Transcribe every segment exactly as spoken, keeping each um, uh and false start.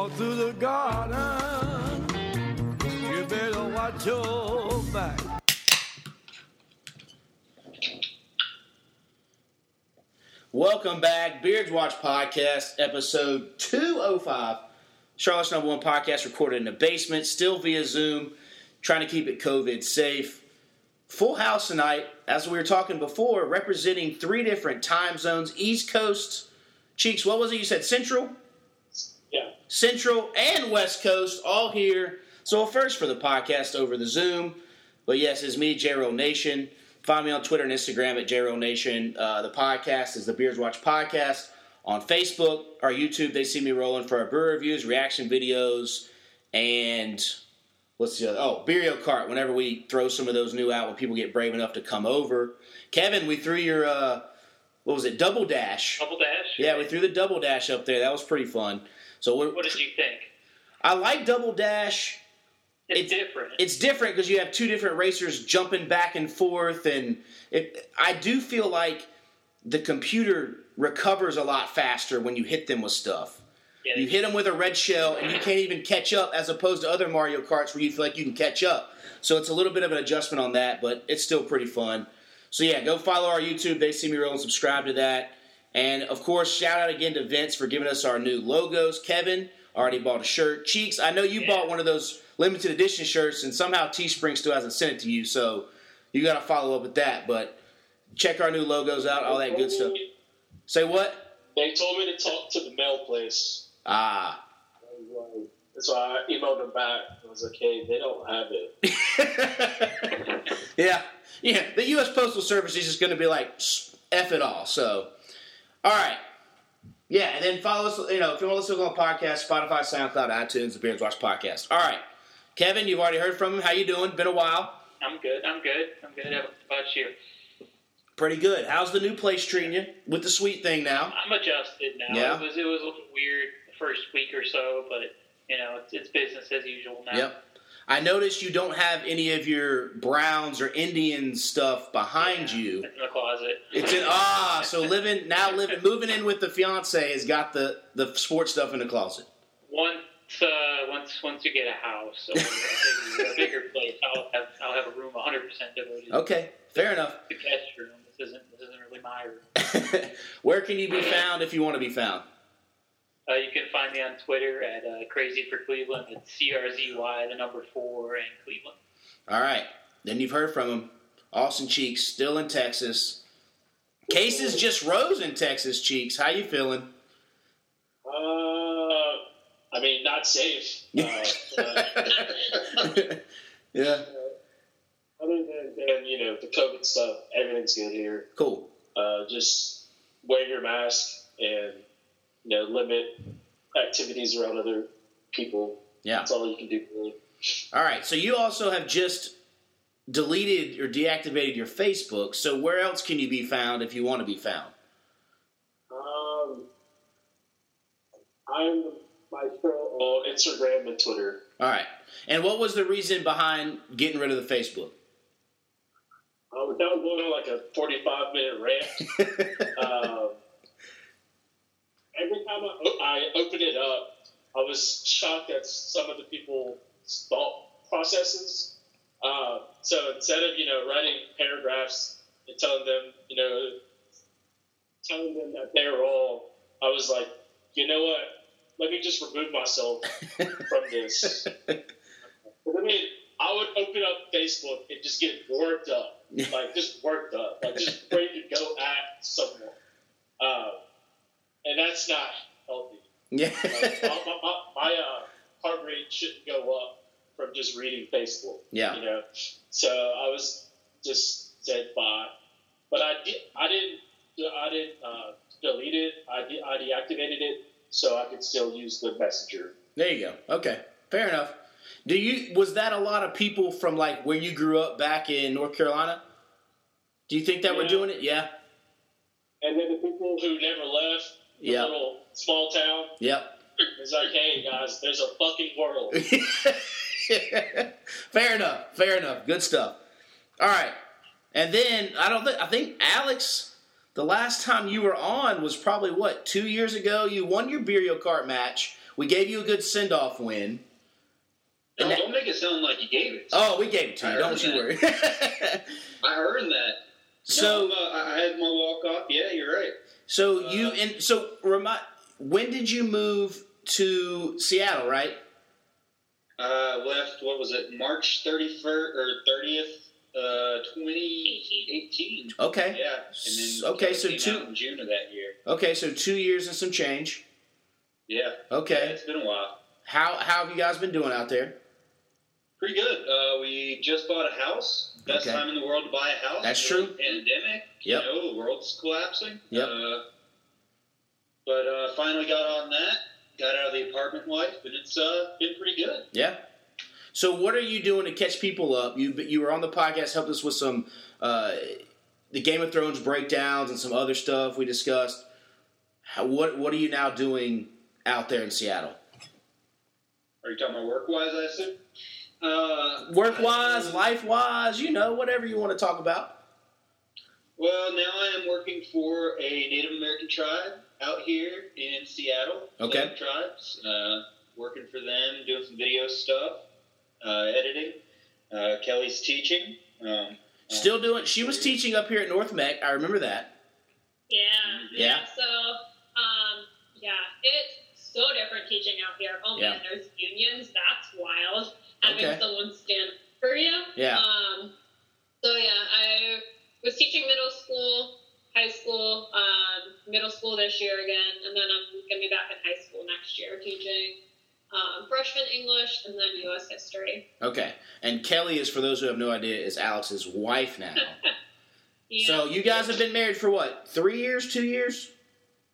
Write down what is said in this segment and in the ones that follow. walk through the garden, you better watch your back. Welcome back, Beards Watch Podcast, episode two oh five. Charlotte's number one podcast recorded in the basement, still via Zoom, trying to keep it COVID safe. Full house tonight, as we were talking before, representing three different time zones. East Coast, Cheeks, what was it you said, Central? Yeah. Central and West Coast, all here. So first for the podcast over the Zoom. But yes, it's me, J-Roll Nation. Find me on Twitter and Instagram at J-Roll Nation. Uh, the podcast is the Beards Watch Podcast. On Facebook or YouTube, they see me rolling for our brew reviews, reaction videos, and what's the other? Oh, Beerio Cart, whenever we throw some of those new out when people get brave enough to come over. Kevin, we threw your, uh, what was it, Double Dash. Double Dash? Yeah, we threw the Double Dash up there. That was pretty fun. So we're, what did you think? I like Double Dash. It's, it's different. It's different because you have two different racers jumping back and forth, and it, I do feel like the computer recovers a lot faster when you hit them with stuff. Yeah, you hit them with a red shell, and you can't even catch up, as opposed to other Mario Karts where you feel like you can catch up. So it's a little bit of an adjustment on that, but it's still pretty fun. So yeah, go follow our YouTube. They see me roll and subscribe to that. And, of course, shout out again to Vince for giving us our new logos. Kevin already bought a shirt. Cheeks, I know you yeah. bought one of those limited edition shirts, and somehow Teespring still hasn't sent it to you, so you got to follow up with that. But check our new logos out, all that good stuff. Say what? They told me to talk to the mail place. Ah. That's why I emailed them back. I was like, hey, they don't have it. yeah. Yeah. The U S Postal Service is just going to be like, F it all. So, all right. Yeah, and then follow us, you know, if you want to listen to the podcast, Spotify, SoundCloud, iTunes, the Beards Watch Podcast. All right. Kevin, you've already heard from him. How you doing? Been a while. I'm good. I'm good. I'm good. How about you? Pretty good. How's the new place treating you with the sweet thing now? I'm adjusted now. Yeah. It was it was a little weird the first week or so, but you know it's, it's business as usual now. Yep. I noticed you don't have any of your Browns or Indian stuff behind yeah, you. It's in the closet. It's in ah. So living now, living moving in with the fiance has got the, the sports stuff in the closet. Once uh, once once you get a house or a bigger, a bigger place, I'll have I'll have a room one hundred percent devoted. Okay, fair enough. The guest room. This isn't, this isn't really my room. Where can you be found if you want to be found? Uh, you can find me on Twitter at uh, Crazy for Cleveland. It's C R Z Y, the number four, and Cleveland. All right. Then you've heard from him. Austin Cheeks, still in Texas. Cases just rose in Texas, Cheeks. How you feeling? Uh, I mean, not safe. Uh, uh, yeah. Other than, than, you know, the COVID stuff, everything's good here. Cool. Uh, just wear your mask and, you know, limit activities around other people. Yeah. That's all you can do. Really. All right. So you also have just deleted or deactivated your Facebook. So where else can you be found if you want to be found? Um, I'm myself on Instagram and Twitter. All right. And what was the reason behind getting rid of the Facebook? Uh, without going on like a forty-five minute rant, uh, every time I, o- I opened it up, I was shocked at some of the people's thought processes. Uh, so instead of, you know, writing paragraphs and telling them, you know, telling them that they're wrong, I was like, you know what? Let me just remove myself from this. I mean, I would open up Facebook and just get worked up, like just worked up, like just ready to go at someone, um, and that's not healthy. Yeah, like, my, my, my uh, heart rate shouldn't go up from just reading Facebook. Yeah, you know. So I was just said bye, but I did. I didn't. I didn't uh, delete it. I de- I deactivated it so I could still use the messenger. There you go. Okay, fair enough. Do you was that a lot of people from like where you grew up back in North Carolina? Do you think that yeah. were doing it? Yeah. And then the people who never left the yep. little small town. Yep. It's like, hey guys, there's a fucking world. Fair enough. Fair enough. Good stuff. All right. And then I don't think I think Alex, the last time you were on was probably what, two years ago? You won your Beerio Kart match. We gave you a good send-off win. No, that, don't make it sound like you gave it. Oh, we gave it to you. Don't you worry. I heard that. So no, uh, I had my walk off. Yeah, you're right. So uh, you and so remind. When did you move to Seattle? Right. I uh, left. What was it? March thirty-first or thirtieth. Uh, twenty eighteen. Okay. Yeah. And then okay, so two in June of that year. Okay, so two years and some change. Yeah. Okay. Yeah, it's been a while. How how have you guys been doing out there? Pretty good. Uh, we just bought a house. Best okay. time in the world to buy a house. That's true. Pandemic. Yep. You know, the world's collapsing. Yep. Uh, but uh, finally got on that. Got out of the apartment life, and it's uh, been pretty good. Yeah. So what are you doing to catch people up? You you were on the podcast, helped us with some uh, the Game of Thrones breakdowns and some other stuff we discussed. How, what what are you now doing out there in Seattle? Are you talking about work-wise, I assume? Uh, work-wise, life-wise, you know, whatever you want to talk about. Well, now I am working for a Native American tribe out here in Seattle. Okay. Tribes, uh, working for them, doing some video stuff. Uh, editing. Uh, Kelly's teaching. Um, Still doing... She was teaching up here at North Mech. I remember that. Yeah. Yeah. yeah so, um, yeah. It's so different teaching out here. Oh, yeah. Man, there's unions. That's wild. Having okay. someone stand for you. Yeah. Um, so, yeah. I was teaching middle school, high school, um, middle school this year again, and then I'm going to be back in high school next year teaching... Um, freshman English, and then U S history. Okay. And Kelly is, for those who have no idea, is Alex's wife now. Yeah. So you guys have been married for what? Three years? Two years?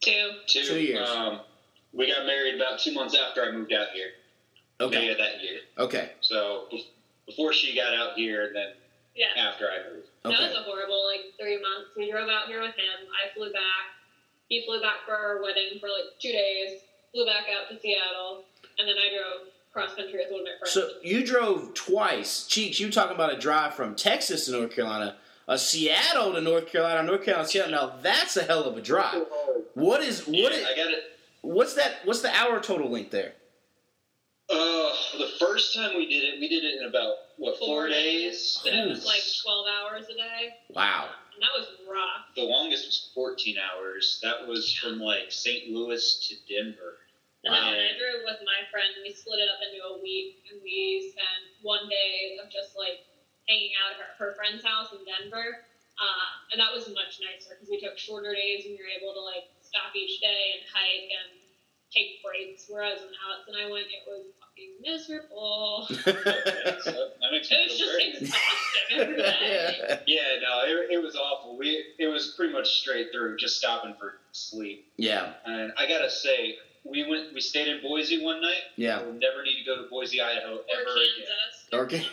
Two. Two, two years. Um, we got married about two months after I moved out here. Okay. May of that year. Okay. So before she got out here, and then yeah. after I moved. Okay. That was a horrible, like, three months. We drove out here with him. I flew back. He flew back for our wedding for, like, two days. Flew back out to Seattle. And then I drove cross-country with one of my friends. So you drove twice. Cheeks, you were talking about a drive from Texas to North Carolina, a Seattle to North Carolina, North Carolina, Seattle. Now, that's a hell of a drive. What is... what? Yeah, is, I got it. What's that? What's the hour total length there? Uh, the first time we did it, we did it in about, what, four, four days? days. It was like twelve hours a day. Wow. And that was rough. The longest was fourteen hours. That was from, like, Saint Louis to Denver. And wow. then I drove with my friend, and we split it up into a week, and we spent one day of just, like, hanging out at her, her friend's house in Denver, uh, and that was much nicer, because we took shorter days, and we were able to, like, stop each day and hike and take breaks, whereas when Alex and I went, it was fucking miserable. That makes it was just great. Exhausting every day. Yeah, no, it, it was awful. We It was pretty much straight through, just stopping for sleep. Yeah. And I gotta say... We went. We stayed in Boise one night. Yeah. We'll never need to go to Boise, Idaho, ever again. Okay.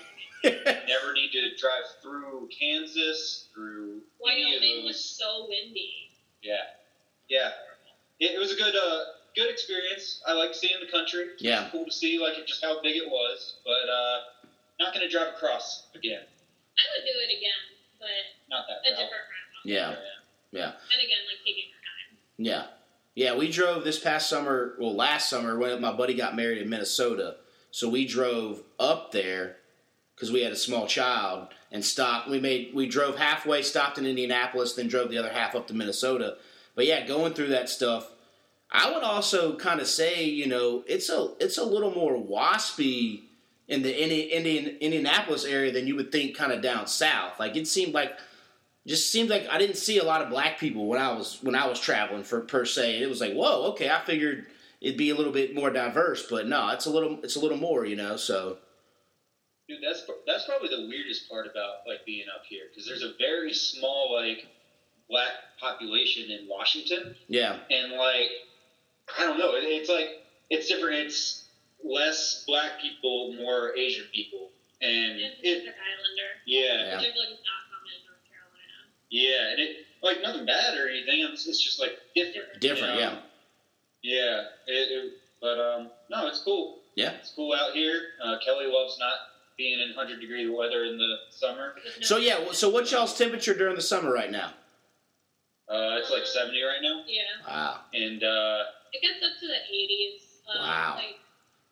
Never need to drive through Kansas, through Wyoming was so windy. Yeah. Yeah. It, it was a good, uh, good experience. I like seeing the country. Yeah. It was cool to see, like, just how big it was. But uh, not going to drive across again. I would do it again, but not that a route. Different route. Yeah. yeah. Yeah. And again, like taking your time. Yeah. Yeah, we drove this past summer, well, last summer, when my buddy got married in Minnesota. So we drove up there because we had a small child and stopped. We made we drove halfway, stopped in Indianapolis, then drove the other half up to Minnesota. But, yeah, going through that stuff, I would also kind of say, you know, it's a it's a little more waspy in the Indian, Indianapolis area than you would think kind of down south. Like, it seemed like... Just seemed like I didn't see a lot of black people when I was when I was traveling for per se. It was like, whoa, okay. I figured it'd be a little bit more diverse, but no, it's a little it's a little more, you know. So, dude, that's that's probably the weirdest part about like being up here because there's a very small like black population in Washington. Yeah, and like I don't know, it, it's like it's different. It's less black people, more Asian people, and yeah, it, Islander. Yeah, yeah. It's not. Yeah, and it, like, nothing bad or anything, it's just, like, different. Different, you know? yeah. Yeah, it, it, but, um, no, it's cool. Yeah. It's cool out here. Uh, Kelly loves not being in one hundred degree weather in the summer. So, yeah, so what's y'all's temperature during the summer right now? Uh, it's, like, seventy right now. Yeah. Wow. And, uh... It gets up to the eighties. Um, wow. Like,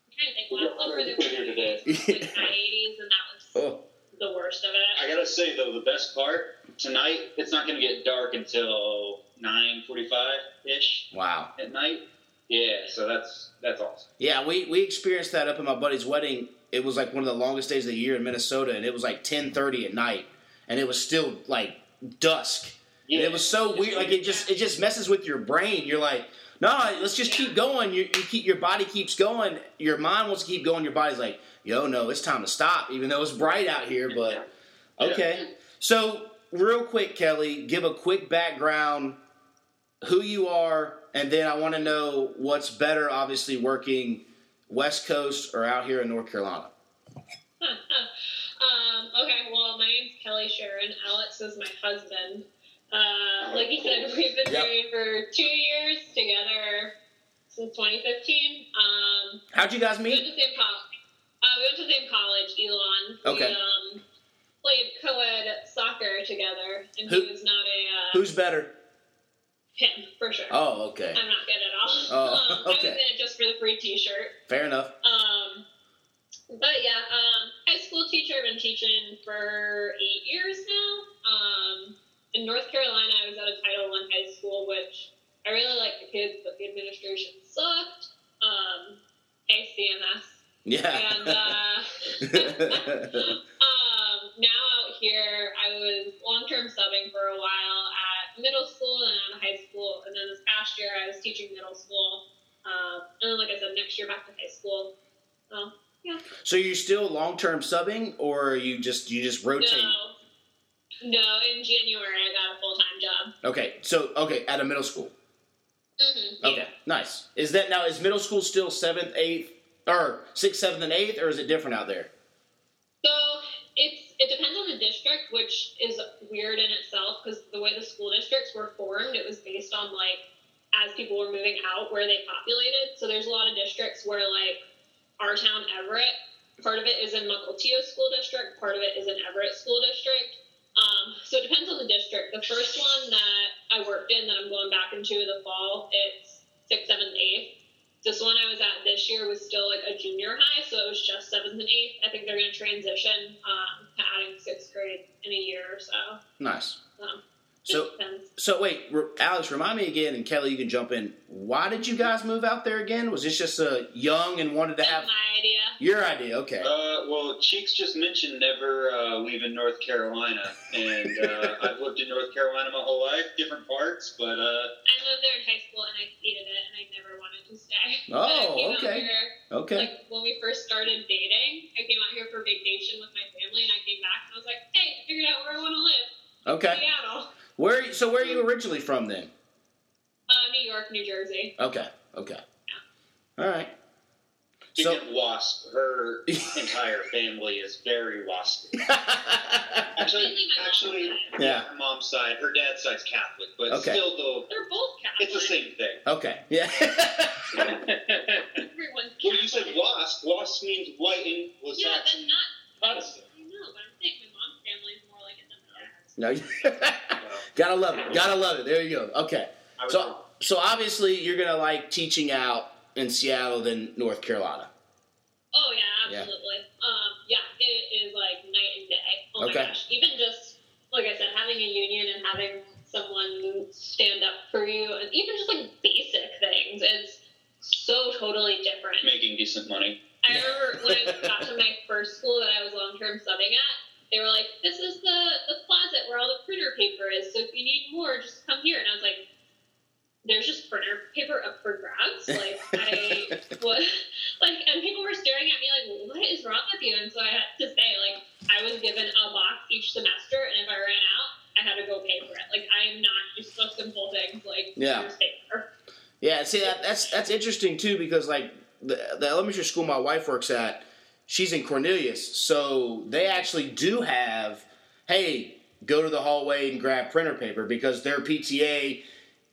I'm trying to think. Last summer there were here today. Like high eighties, and that was oh. the worst of it. I gotta say though, the best part tonight. It's not gonna get dark until nine forty-five ish. Wow. At night. Yeah. So that's that's awesome. Yeah, we we experienced that up at my buddy's wedding. It was like one of the longest days of the year in Minnesota, and it was like ten thirty at night, and it was still like dusk. Yeah. And it was so weird. Like it just it just messes with your brain. You're like, no, let's just yeah. keep going. You, you keep your body keeps going. Your mind wants to keep going. Your body's like, yo, no, it's time to stop. Even though it's bright out here, but okay. Yeah. So real quick, Kelly, give a quick background, who you are, and then I want to know what's better. Obviously, working West Coast or out here in North Carolina. um, okay, well, my name's Kelly Sharon. Alex is my husband. Uh, like you said, we've been yep. married for two years together since twenty fifteen. Um, How'd you guys meet? We went to the same college. Uh, we went to the same college, Elon. Okay. We um, played co-ed soccer together, and Who, he was not a... Uh, who's better? Him, for sure. Oh, okay. I'm not good at all. Oh, um, okay. I was in it just for the free t-shirt. Fair enough. Um, but yeah, um, high school teacher. I've been teaching for eight years now. Um... In North Carolina, I was at a Title One high school, which I really liked the kids, but the administration sucked. Um, hey, C M S. Yeah. And uh, um, now out here, I was long-term subbing for a while at middle school and high school, and then this past year, I was teaching middle school. Um, and then, like I said, next year, back to high school. So, yeah. So you're still long-term subbing, or you just you just rotate? No. No, in January I got a full-time job. Okay, so, okay, at a middle school. Mm-hmm. Okay, yeah. Nice. Is that now, is middle school still seventh, eighth, or sixth, seventh, and eighth, or is it different out there? So, it's it depends on the district, which is weird in itself, because the way the school districts were formed, it was based on, like, as people were moving out, where they populated. So, there's a lot of districts where, like, our town, Everett, part of it is in Mukilteo School District, part of it is in Everett School District. Um, so it depends on the district. The first one that I worked in that I'm going back into in the fall, it's sixth, seventh, eighth. This one I was at this year was still like a junior high, so it was just seventh and eighth. I think they're going to transition um, to adding sixth grade in a year or so. Nice. Um, so, so wait, Alex, remind me again, and Kelly, you can jump in. Why did you guys move out there again? Was this just a young and wanted to have... That's my idea. Your idea, okay. Uh, well, Cheeks just mentioned never uh, leaving North Carolina, and uh, I've lived in North Carolina my whole life, different parts, but... Uh, I lived there in high school, and I hated it, and I never wanted to stay. Oh, okay. I came okay. out here, okay. like, when we first started dating, I came out here for vacation with my family, and I came back, and I was like, hey, I figured out where I want to live. Okay. Seattle. Where, so where are you originally from, then? Uh, New York, New Jersey. Okay, okay. Yeah. All right. So, wasp. Her entire family is very waspy. actually, actually, yeah. Her mom's side, her dad's side's Catholic, but okay. still, though they're both Catholic. It's the same thing. Okay, yeah. Everyone's Catholic. Well, you said wasp. Wasp means white and was yeah, but not Protestant. I know, but I'm saying my mom's family is more like it than my dad's. No, no. gotta love it. Gotta love it. There you go. Okay, so wrong. so obviously you're gonna like teaching out in Seattle than North Carolina. Oh, yeah, absolutely. Yeah. Um, yeah, it is like night and day. Oh, okay. My gosh. Even just, like I said, having a union and having someone stand up for you, and even just like basic things, it's so totally different. Making decent money. I remember when I got to my first school that I was long-term subbing at, they were like, this is the, the closet where all the printer paper is, so if you need more, just come here. And I was like, there's just printer paper up for grabs. Like, I was, like, and people were staring at me like, what is wrong with you? And so I had to say, like, I was given a box each semester, and if I ran out, I had to go pay for it. Like, I am not just so simple things like yeah. printer paper. Yeah, see, that, that's that's interesting, too, because, like, the, the elementary school my wife works at, she's in Cornelius, so they actually do have, hey, go to the hallway and grab printer paper, because their P T A...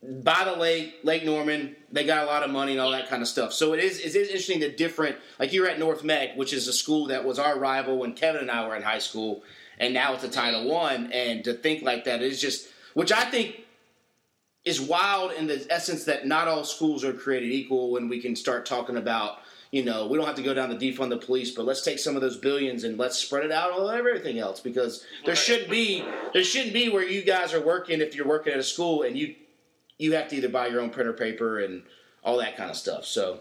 By the lake, Lake Norman, they got a lot of money and all that kind of stuff. So it is it is interesting the different, like you were at North Meg, which is a school that was our rival when Kevin and I were in high school, and now it's a Title One, and to think like that is just, which I think is wild in the essence that not all schools are created equal, and we can start talking about, you know, we don't have to go down the defund the police, but let's take some of those billions and let's spread it out on everything else, because there should be there shouldn't be where you guys are working, if you're working at a school and you you have to either buy your own printer paper and all that kind of stuff. So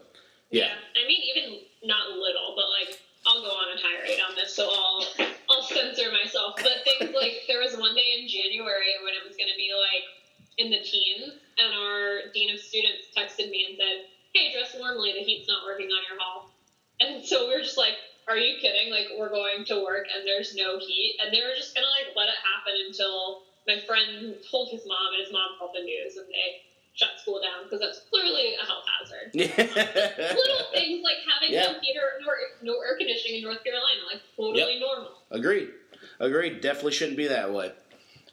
yeah. yeah. I mean, even not little, but like I'll go on a tirade on this, so I'll I'll censor myself. But things like there was one day in January when it was gonna be like in the teens, and our dean of students texted me and said, "Hey, dress warmly, the heat's not working on your hall." And so we were just like, are you kidding? Like, we're going to work and there's no heat. And they were just gonna like let it happen until my friend told his mom, and his mom called the news, and they shut school down because that's clearly a health hazard. um, little things like having yeah. no heater, no, no air conditioning in North Carolina, like totally yep. normal. Agreed. Agreed. Definitely shouldn't be that way.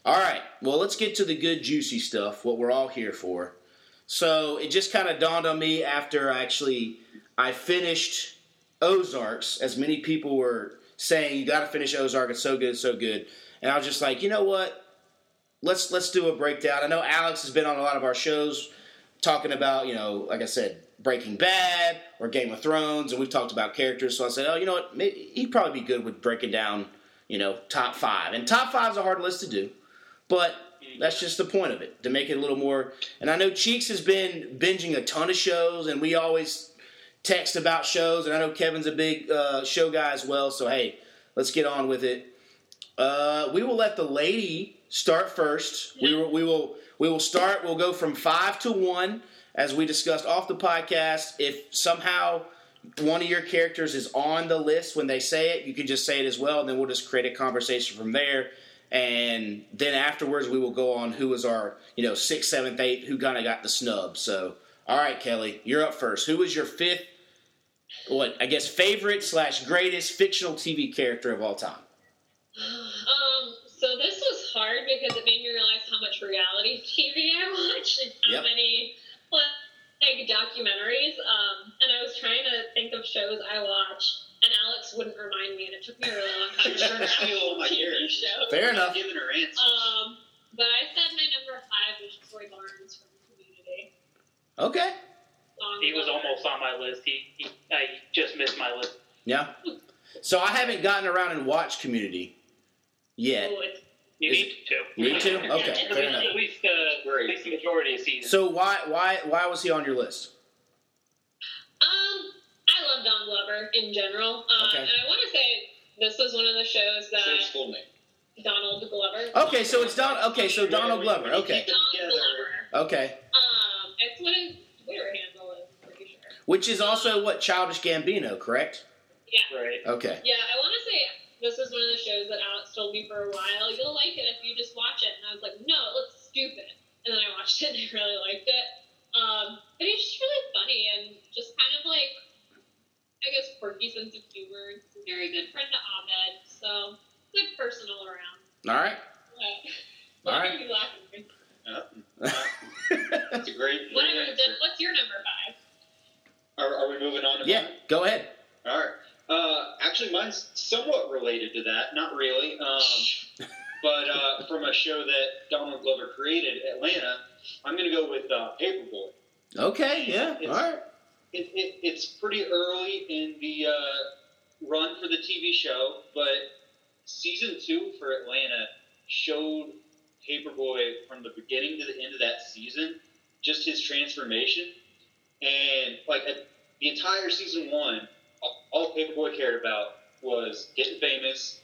All right. Well, let's get to the good, juicy stuff, what we're all here for. So it just kind of dawned on me after I actually I finished Ozarks, as many people were saying, you got to finish Ozark, it's so good, it's so good. And I was just like, you know what? Let's let's do a breakdown. I know Alex has been on a lot of our shows talking about, you know, like I said, Breaking Bad or Game of Thrones, and we've talked about characters. So I said, oh, you know what? Maybe he'd probably be good with breaking down, you know, top five. And top five is a hard list to do, but that's just the point of it, to make it a little more. And I know Cheeks has been binging a ton of shows, and we always text about shows. And I know Kevin's a big uh, show guy as well. So, hey, let's get on with it. Uh, we will let the lady start first. We will, we will we will start. We'll go from five to one, as we discussed off the podcast. If somehow one of your characters is on the list when they say it, you can just say it as well, and then we'll just create a conversation from there. And then afterwards, we will go on who was our, you know, sixth, seventh, eighth, who kind of got the snub. So, all right, Kelly, you're up first. Who was your fifth, what I guess, favorite slash greatest fictional T V character of all time? Um, so this was hard because it made me realize how much reality T V I watch and how yep. many like documentaries. Um, and I was trying to think of shows I watched, and Alex wouldn't remind me, and it took me a really long time to remember all my T V shows. Fair enough. Giving her answers. Um, but I said my number five was Troy Barnes from Community. Okay. Long he was over. Almost on my list. He, he I just missed my list. Yeah. So I haven't gotten around and watched Community. Yeah. Oh, you Is need it, to. You need to? Okay. Fair enough. At least, uh, at least the majority of seasons. So why why why was he on your list? Um, I love Donald Glover in general. Um, okay. And I want to say this was one of the shows that Same school name. Donald Glover. Okay, so it's Don. Okay, so Donald Glover. Okay. Donald Glover. Okay. Um, it's what his Twitter handle is, I'm pretty sure. Which is also what Childish Gambino, correct? Yeah. Right. Okay. Yeah, I want to say. This is one of the shows that Alex told me for a while. You'll like it if you just watch it. And I was like, no, it looks stupid. And then I watched it and I really liked it. Um, but he's just really funny and just kind of like, I guess, quirky sense of humor. He's a very good friend to Abed. So, good person all around. All right. Yeah. All right. You laughing? Uh, that's a great Whatever you did, what's your number five? Are, are we moving on to Yeah, five? Go ahead. All right. Uh, actually, mine's somewhat related to that. Not really. Um, but uh, from a show that Donald Glover created, Atlanta, I'm going to go with uh, Paperboy. Okay, yeah, it's, all right. It, it, it's pretty early in the uh, run for the T V show, but season two for Atlanta showed Paperboy from the beginning to the end of that season, just his transformation. And, like, a, the entire season one, all Paperboy cared about was getting famous,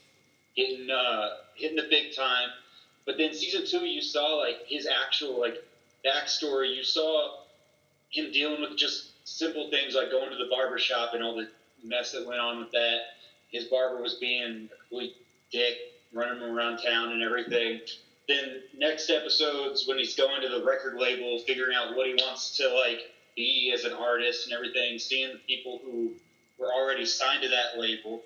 getting uh, hitting the big time. But then season two, you saw like his actual like backstory. You saw him dealing with just simple things like going to the barber shop and all the mess that went on with that. His barber was being a complete dick, running him around town and everything. Then next episodes when he's going to the record label, figuring out what he wants to like be as an artist and everything, seeing the people who were already signed to that label.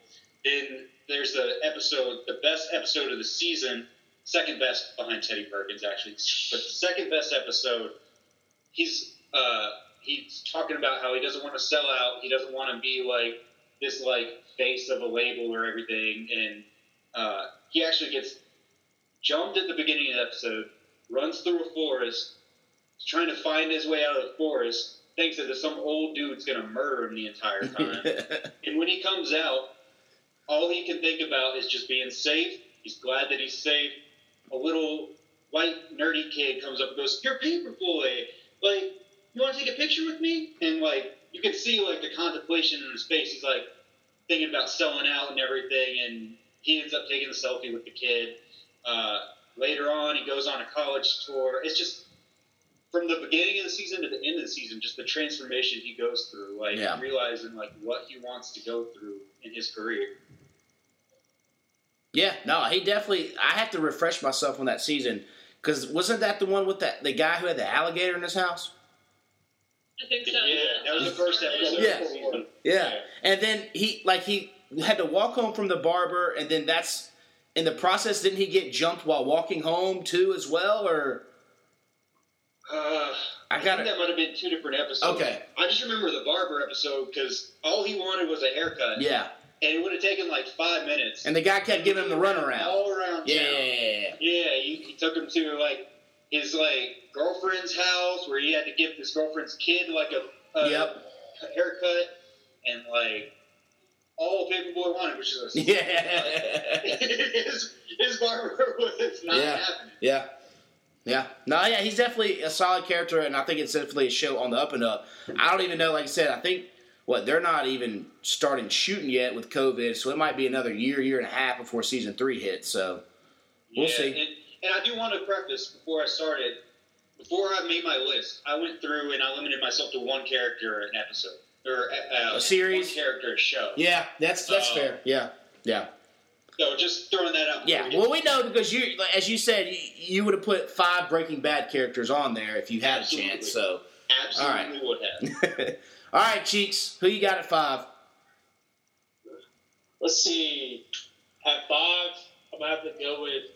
Then there's the episode, the best episode of the season, second best behind Teddy Perkins, actually. But the second best episode, he's uh, he's talking about how he doesn't want to sell out. He doesn't want to be like this like face of a label or everything. And uh, he actually gets jumped at the beginning of the episode, runs through a forest, trying to find his way out of the forest, thinks that some old dude's going to murder him the entire time. And when he comes out, all he can think about is just being safe. He's glad that he's safe. A little white nerdy kid comes up and goes, "You're Paperboy. Like, you want to take a picture with me?" And, like, you can see, like, the contemplation in his face. He's, like, thinking about selling out and everything, and he ends up taking a selfie with the kid. Uh, later on, he goes on a college tour. It's just, from the beginning of the season to the end of the season, just the transformation he goes through, like, yeah. realizing, like, what he wants to go through in his career. Yeah, no, he definitely, I have to refresh myself on that season, because wasn't that the one with that, the guy who had the alligator in his house? I think so. Yeah, that was the first episode. Yeah. yeah, yeah. And then he, like, he had to walk home from the barber, and then that's, in the process, didn't he get jumped while walking home, too, as well, or... Uh, I, I think it. That might have been two different episodes. Okay. I just remember the barber episode because all he wanted was a haircut. Yeah. And it would have taken like five minutes. And the guy kept giving him the runaround. All around yeah. town. Yeah. He, he took him to like his like girlfriend's house where he had to give his girlfriend's kid like a, a yep. haircut and like all Paperboy wanted, which is a yeah. his, his barber was not yeah. happening. Yeah. Yeah. No, yeah, he's definitely a solid character, and I think it's definitely a show on the up and up. I don't even know, like I said, I think, what, they're not even starting shooting yet with COVID, so it might be another year, year and a half before season three hits, so we'll yeah, see. And, and I do want to preface, before I started, before I made my list, I went through and I limited myself to one character an episode, or uh, a series, one character a show. Yeah, that's that's um, fair. Yeah, yeah. So just throwing that out. Yeah, well, we know because you, as you said, you, you would have put five Breaking Bad characters on there if you had Absolutely. a chance. So, absolutely all right. would have. All right, Cheeks, who you got at five? Let's see. At five, I'm gonna have to go with.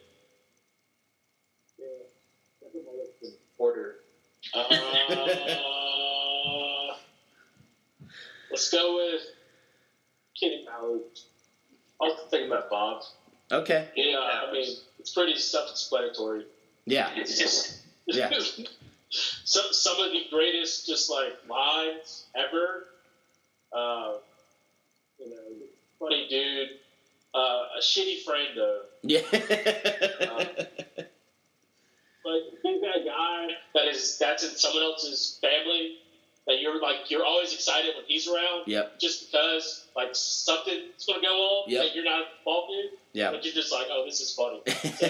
Yeah, I think my list is Porter. Uh, let's go with Kenny Powers. I was thinking about Bob. Okay. Yeah, I mean, it's pretty self-explanatory. Yeah. It's just, yeah. some some of the greatest just like lines ever. Uh, you know, funny dude. Uh, a shitty friend though. Yeah. uh, but think that guy that is that's in someone else's family that you're like you're always excited when he's around. Yep. Just because. Like, something's going to go on yep. that you're not involved in, yep. but you're just like, oh, this is funny. So.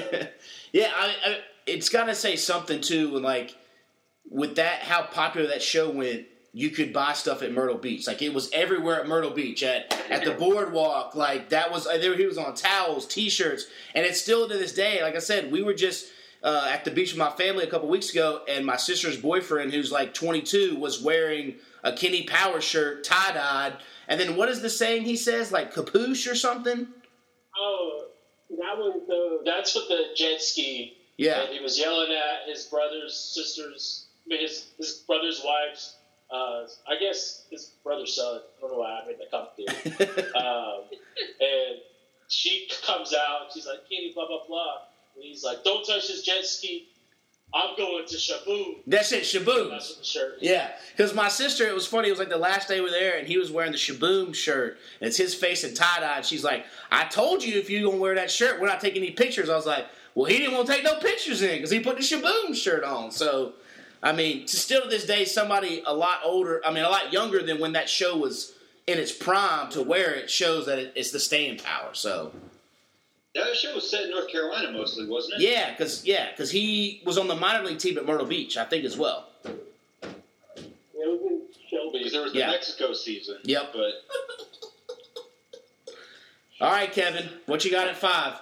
yeah, I, I, it's got to say something, too, when, like, with that, how popular that show went, you could buy stuff at Myrtle Beach. Like, it was everywhere at Myrtle Beach, at, at the boardwalk. Like, that was, there he was on towels, T-shirts, and it's still to this day. Like I said, we were just uh, at the beach with my family a couple weeks ago, and my sister's boyfriend, who's, like, twenty-two, was wearing a Kenny Powers shirt, tie-dyed. And then what is the saying he says? Like capuche or something? Oh, that was the, that's with the jet ski. Yeah. And he was yelling at his brother's sisters, I mean, his, his brother's wives, uh, I guess his brother's son. I don't know why I made that complicated. um, and she comes out. She's like, Kenny, blah, blah, blah. And he's like, don't touch his jet ski. I'm going to Shaboom. That's it, Shaboom. That's what the shirt is. Yeah, because my sister, it was funny. It was like the last day we were there, and he was wearing the Shaboom shirt. And it's his face and tie-dye. And she's like, I told you if you're going to wear that shirt, we're not taking any pictures. I was like, well, he didn't want to take no pictures in because he put the Shaboom shirt on. So, I mean, still to this day, somebody a lot older, I mean, a lot younger than when that show was in its prime to wear it shows that it's the staying power. So... That show was set in North Carolina mostly, wasn't it? Yeah, because yeah, cause he was on the minor league team at Myrtle Beach, I think, as well. Yeah, it was in Shelby. Because there was the yeah. Mexico season. Yep. But... All right, Kevin, what you got at five?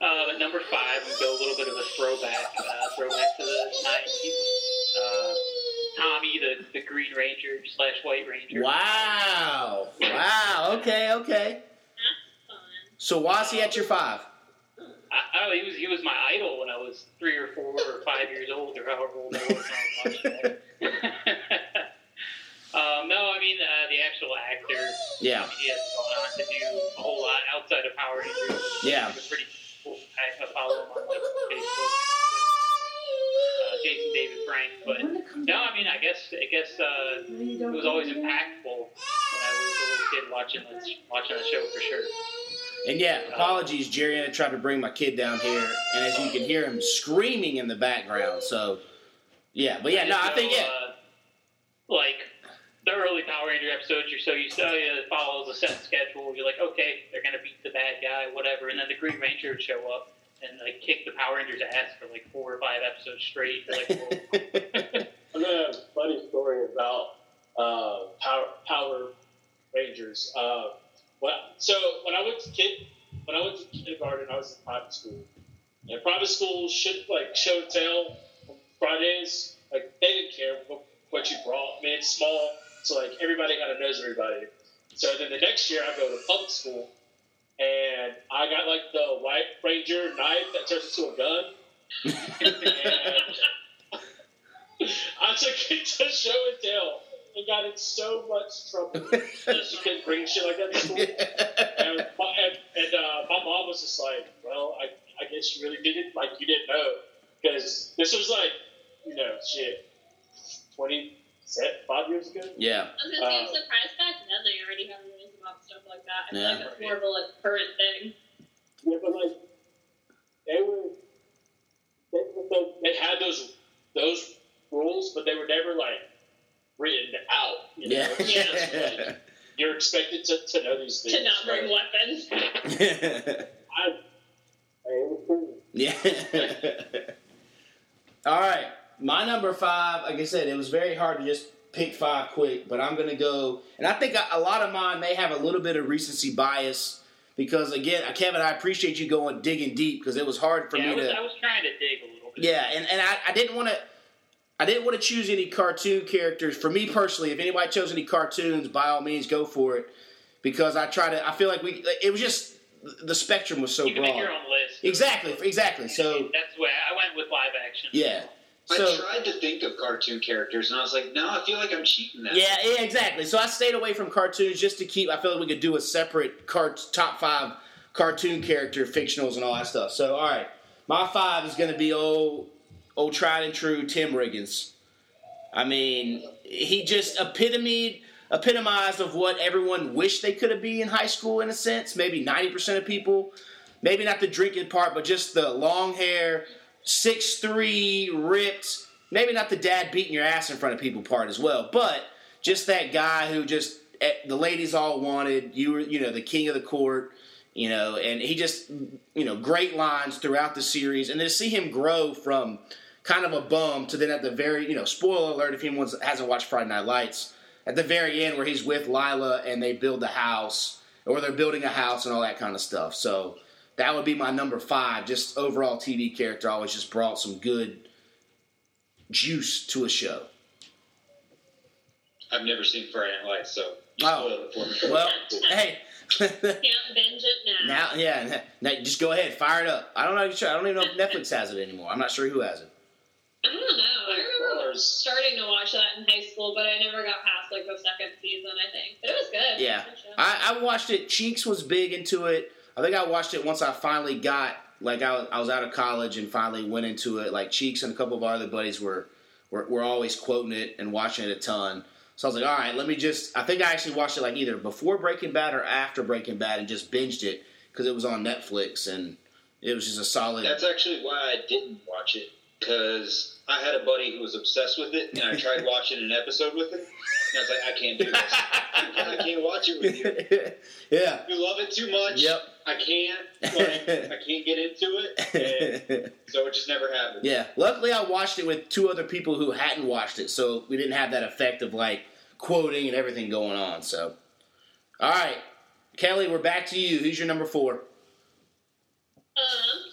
Uh, at number five, we go a little bit of a throwback, uh, throwback to the nineties. Uh, Tommy, the, the Green Ranger slash White Ranger. Wow. Wow. Okay, okay. So why is he at your five? I, I don't know, he was he was my idol when I was three or four or five years old or however old I was when I was watching that. um, no, I mean uh, the actual actor. Yeah. I mean, he has gone on to do a whole lot outside of Power Rangers. Yeah. He's a pretty cool guy. I follow him on like Facebook. Uh, Jason David Frank. But no, I mean, I guess I guess uh, it was always impactful when I was a little kid watching this, watching the show for sure. And yeah, apologies, Jerry. I tried to bring my kid down here, and as you can hear him screaming in the background. So yeah, but yeah, no, I think yeah, uh, like. The early Power Ranger episodes, you're so used to, oh yeah, it follows a set schedule. You're like, okay, they're going to beat the bad guy, whatever. And then the Green Ranger would show up and like kick the Power Rangers' ass for like four or five episodes straight. You're like, I'm going to have a funny story about uh, Power, Power Rangers. Uh, when I, so when I went to kid, when I went to kindergarten, I was in private school. And private school should like show and tell on Fridays. Like they didn't care what, what you brought. I mean, it's small. So, like, everybody kind of knows everybody. So, then the next year, I go to public school, and I got, like, the White Ranger knife that turns into a gun. And I took it to show and tell and got in so much trouble that she couldn't bring shit like that to school. And, my, and, and uh, my mom was just like, well, I, I guess you really didn't, like, you didn't know. Because this was, like, you know, shit, twenty Is that five years ago? Yeah. I was going to say, I'm surprised back then they already have rules about stuff like that. I feel yeah. like that's more of a like, current thing. Yeah, but like, they were, they, they had those those rules, but they were never like, written out. You know? Yeah. yeah. Like, you're expected to, to know these things. To not bring right? weapons. I, I am cool. Yeah. All right. My number five, like I said, it was very hard to just pick five quick, but I'm going to go, and I think a lot of mine may have a little bit of recency bias, because again, Kevin, I appreciate you going digging deep, because it was hard for yeah, me I was, to... I was trying to dig a little bit. Yeah, and, and I, I didn't want to, I didn't want to choose any cartoon characters. For me personally, if anybody chose any cartoons, by all means, go for it, because I try to, I feel like we, it was just... The spectrum was so broad. You can broad. Make your own list. Exactly, exactly, so... That's the way, I went with live action. Yeah. So, I tried to think of cartoon characters, and I was like, no, I feel like I'm cheating now. Yeah, yeah, exactly. So I stayed away from cartoons just to keep, I feel like we could do a separate cart, top five cartoon character, fictionals, and all that stuff. So, all right. My five is going to be old, old tried and true Tim Riggins. I mean, he just epitomed, epitomized of what everyone wished they could have been in high school, in a sense. Maybe ninety percent of people. Maybe not the drinking part, but just the long hair, six three, ripped, maybe not the dad beating your ass in front of people part as well, but just that guy who just, the ladies all wanted, you were, you know, the king of the court, you know, and he just, you know, great lines throughout the series, and to see him grow from kind of a bum to then at the very, you know, spoiler alert if anyone hasn't watched Friday Night Lights, at the very end where he's with Lila and they build a house, or they're building a house and all that kind of stuff, so... That would be my number five. Just overall T V character always just brought some good juice to a show. I've never seen Friday Night Lights, so you oh. spoiled it for me. Well, hey. Can't binge it now. Now, yeah. Now just go ahead. Fire it up. I don't know if I don't even know if Netflix has it anymore. I'm not sure who has it. I don't know. I remember starting to watch that in high school, but I never got past like the second season, I think. But it was good. Yeah. I, I watched it. Cheeks was big into it. I think I watched it once I finally got, like, I, I was out of college and finally went into it. Like, Cheeks and a couple of our other buddies were, were were always quoting it and watching it a ton. So I was like, all right, let me just, I think I actually watched it, like, either before Breaking Bad or after Breaking Bad and just binged it because it was on Netflix and it was just a solid. That's actually why I didn't watch it, because I had a buddy who was obsessed with it and I tried watching an episode with him. And I was like, I can't do this. I can't watch it with you. Yeah. You love it too much. Yep. I can't, like, I can't get into it, and so it just never happened. Yeah, luckily I watched it with two other people who hadn't watched it, so we didn't have that effect of, like, quoting and everything going on, so. All right, Kelly, we're back to you. Who's your number four? Um,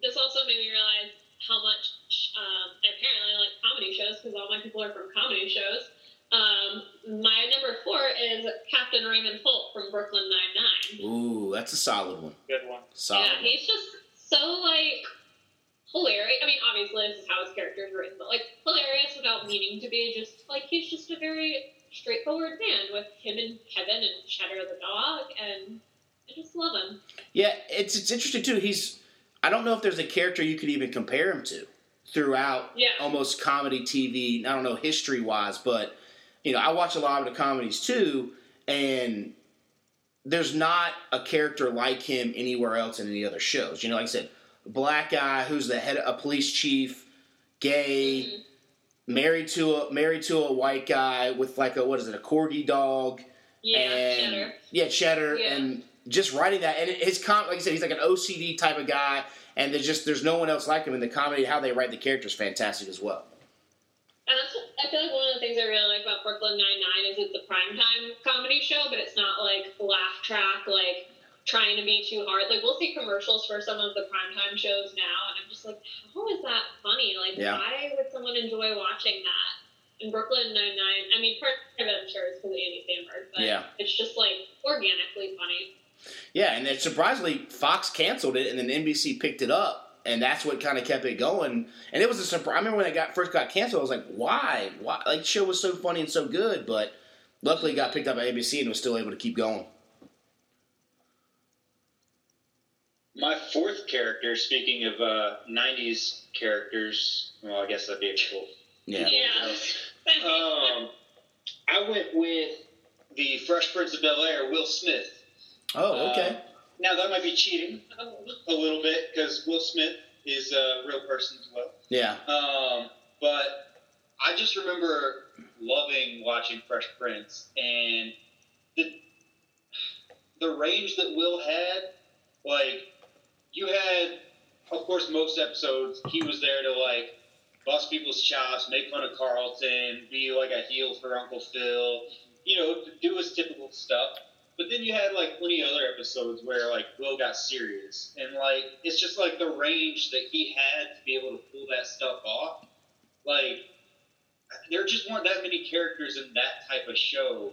this also made me realize how much, um, I apparently like comedy shows, because all my people are from comedy shows. Um, my number four is Captain Raymond Holt from Brooklyn Nine-Nine. Ooh, that's a solid one. Good one. Solid. Yeah, he's just so, like, hilarious. I mean, obviously, this is how his character is written, but, like, hilarious without meaning to be. Just, like, he's just a very straightforward man with him and Kevin and Cheddar the dog, and I just love him. Yeah, it's it's interesting, too. He's, I don't know if there's a character you could even compare him to. throughout yeah. almost comedy T V, I don't know, history-wise, but, you know, I watch a lot of the comedies too, and there's not a character like him anywhere else in any other shows. You know, like I said, black guy who's the head of a police chief, gay, mm-hmm. married to a married to a white guy with like a, what is it, a corgi dog. Yeah, and, Cheddar. Yeah, Cheddar, yeah. and just writing that. And his com- like I said, he's like an O C D type of guy, and there's just there's no one else like him in the comedy. How they write the character is fantastic as well. And that's, I feel like one of the things I really like about Brooklyn Nine-Nine is it's a primetime comedy show, but it's not like laugh track, like trying to be too hard. Like, we'll see commercials for some of the primetime shows now, and I'm just like, how is that funny? Like, yeah. why would someone enjoy watching that? In Brooklyn Nine-Nine, I mean, part of it, I'm sure, is because of Andy Samberg, but yeah. it's just, like, organically funny. Yeah, and it, surprisingly, Fox canceled it, and then N B C picked it up, and that's what kind of kept it going. And it was a surprise. I remember when it got, first got canceled, I was like, why? Why? Like, the show was so funny and so good, but luckily it got picked up by A B C and was still able to keep going. My fourth character, speaking of uh, nineties characters, well, I guess that'd be a cool... Yeah. yeah. Um, I went with the Fresh Prince of Bel-Air, Will Smith. Oh, okay. Uh, now, that might be cheating a little bit, because Will Smith is a real person as well. Yeah. Um, but I just remember loving watching Fresh Prince, and the, the range that Will had, like, you had, of course, most episodes, he was there to, like, bust people's chops, make fun of Carlton, be like a heel for Uncle Phil, you know, do his typical stuff. But then you had like plenty of other episodes where like Will got serious, and like it's just like the range that he had to be able to pull that stuff off. Like there just weren't that many characters in that type of show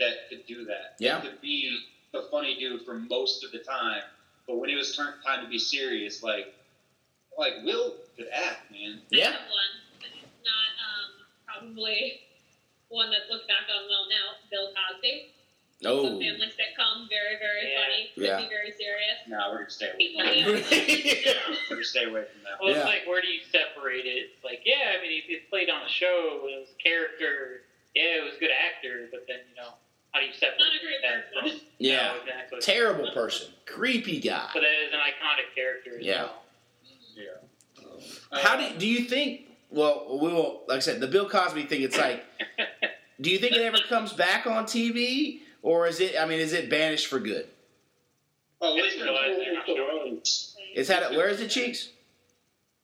that could do that. Yeah, that could be the funny dude for most of the time, but when it was time to be serious, like like Will. Good act, man. Yeah. I have one, but it's not um, probably one that's looked back on well now. Bill Cosby. Oh. It's a family sitcom. Very, very yeah. funny. Yeah. Could be very serious. No, nah, we're going to stay away from that. We're going to stay away from that. Well, yeah. It's like, where do you separate it? It's like, yeah, I mean, if it's played on a show, it was a character, yeah, it was a good actor, but then, you know, how do you separate not a great that person. From... Yeah. No, exactly. Terrible person. Creepy guy. But that is an iconic character as yeah. well. Yeah. How do you, do you think? Well, we will. Like I said, the Bill Cosby thing. It's like, do you think it ever comes back on T V, or is it? I mean, is it banished for good? Well, it's it's, it's had it. Where is it, Cheeks?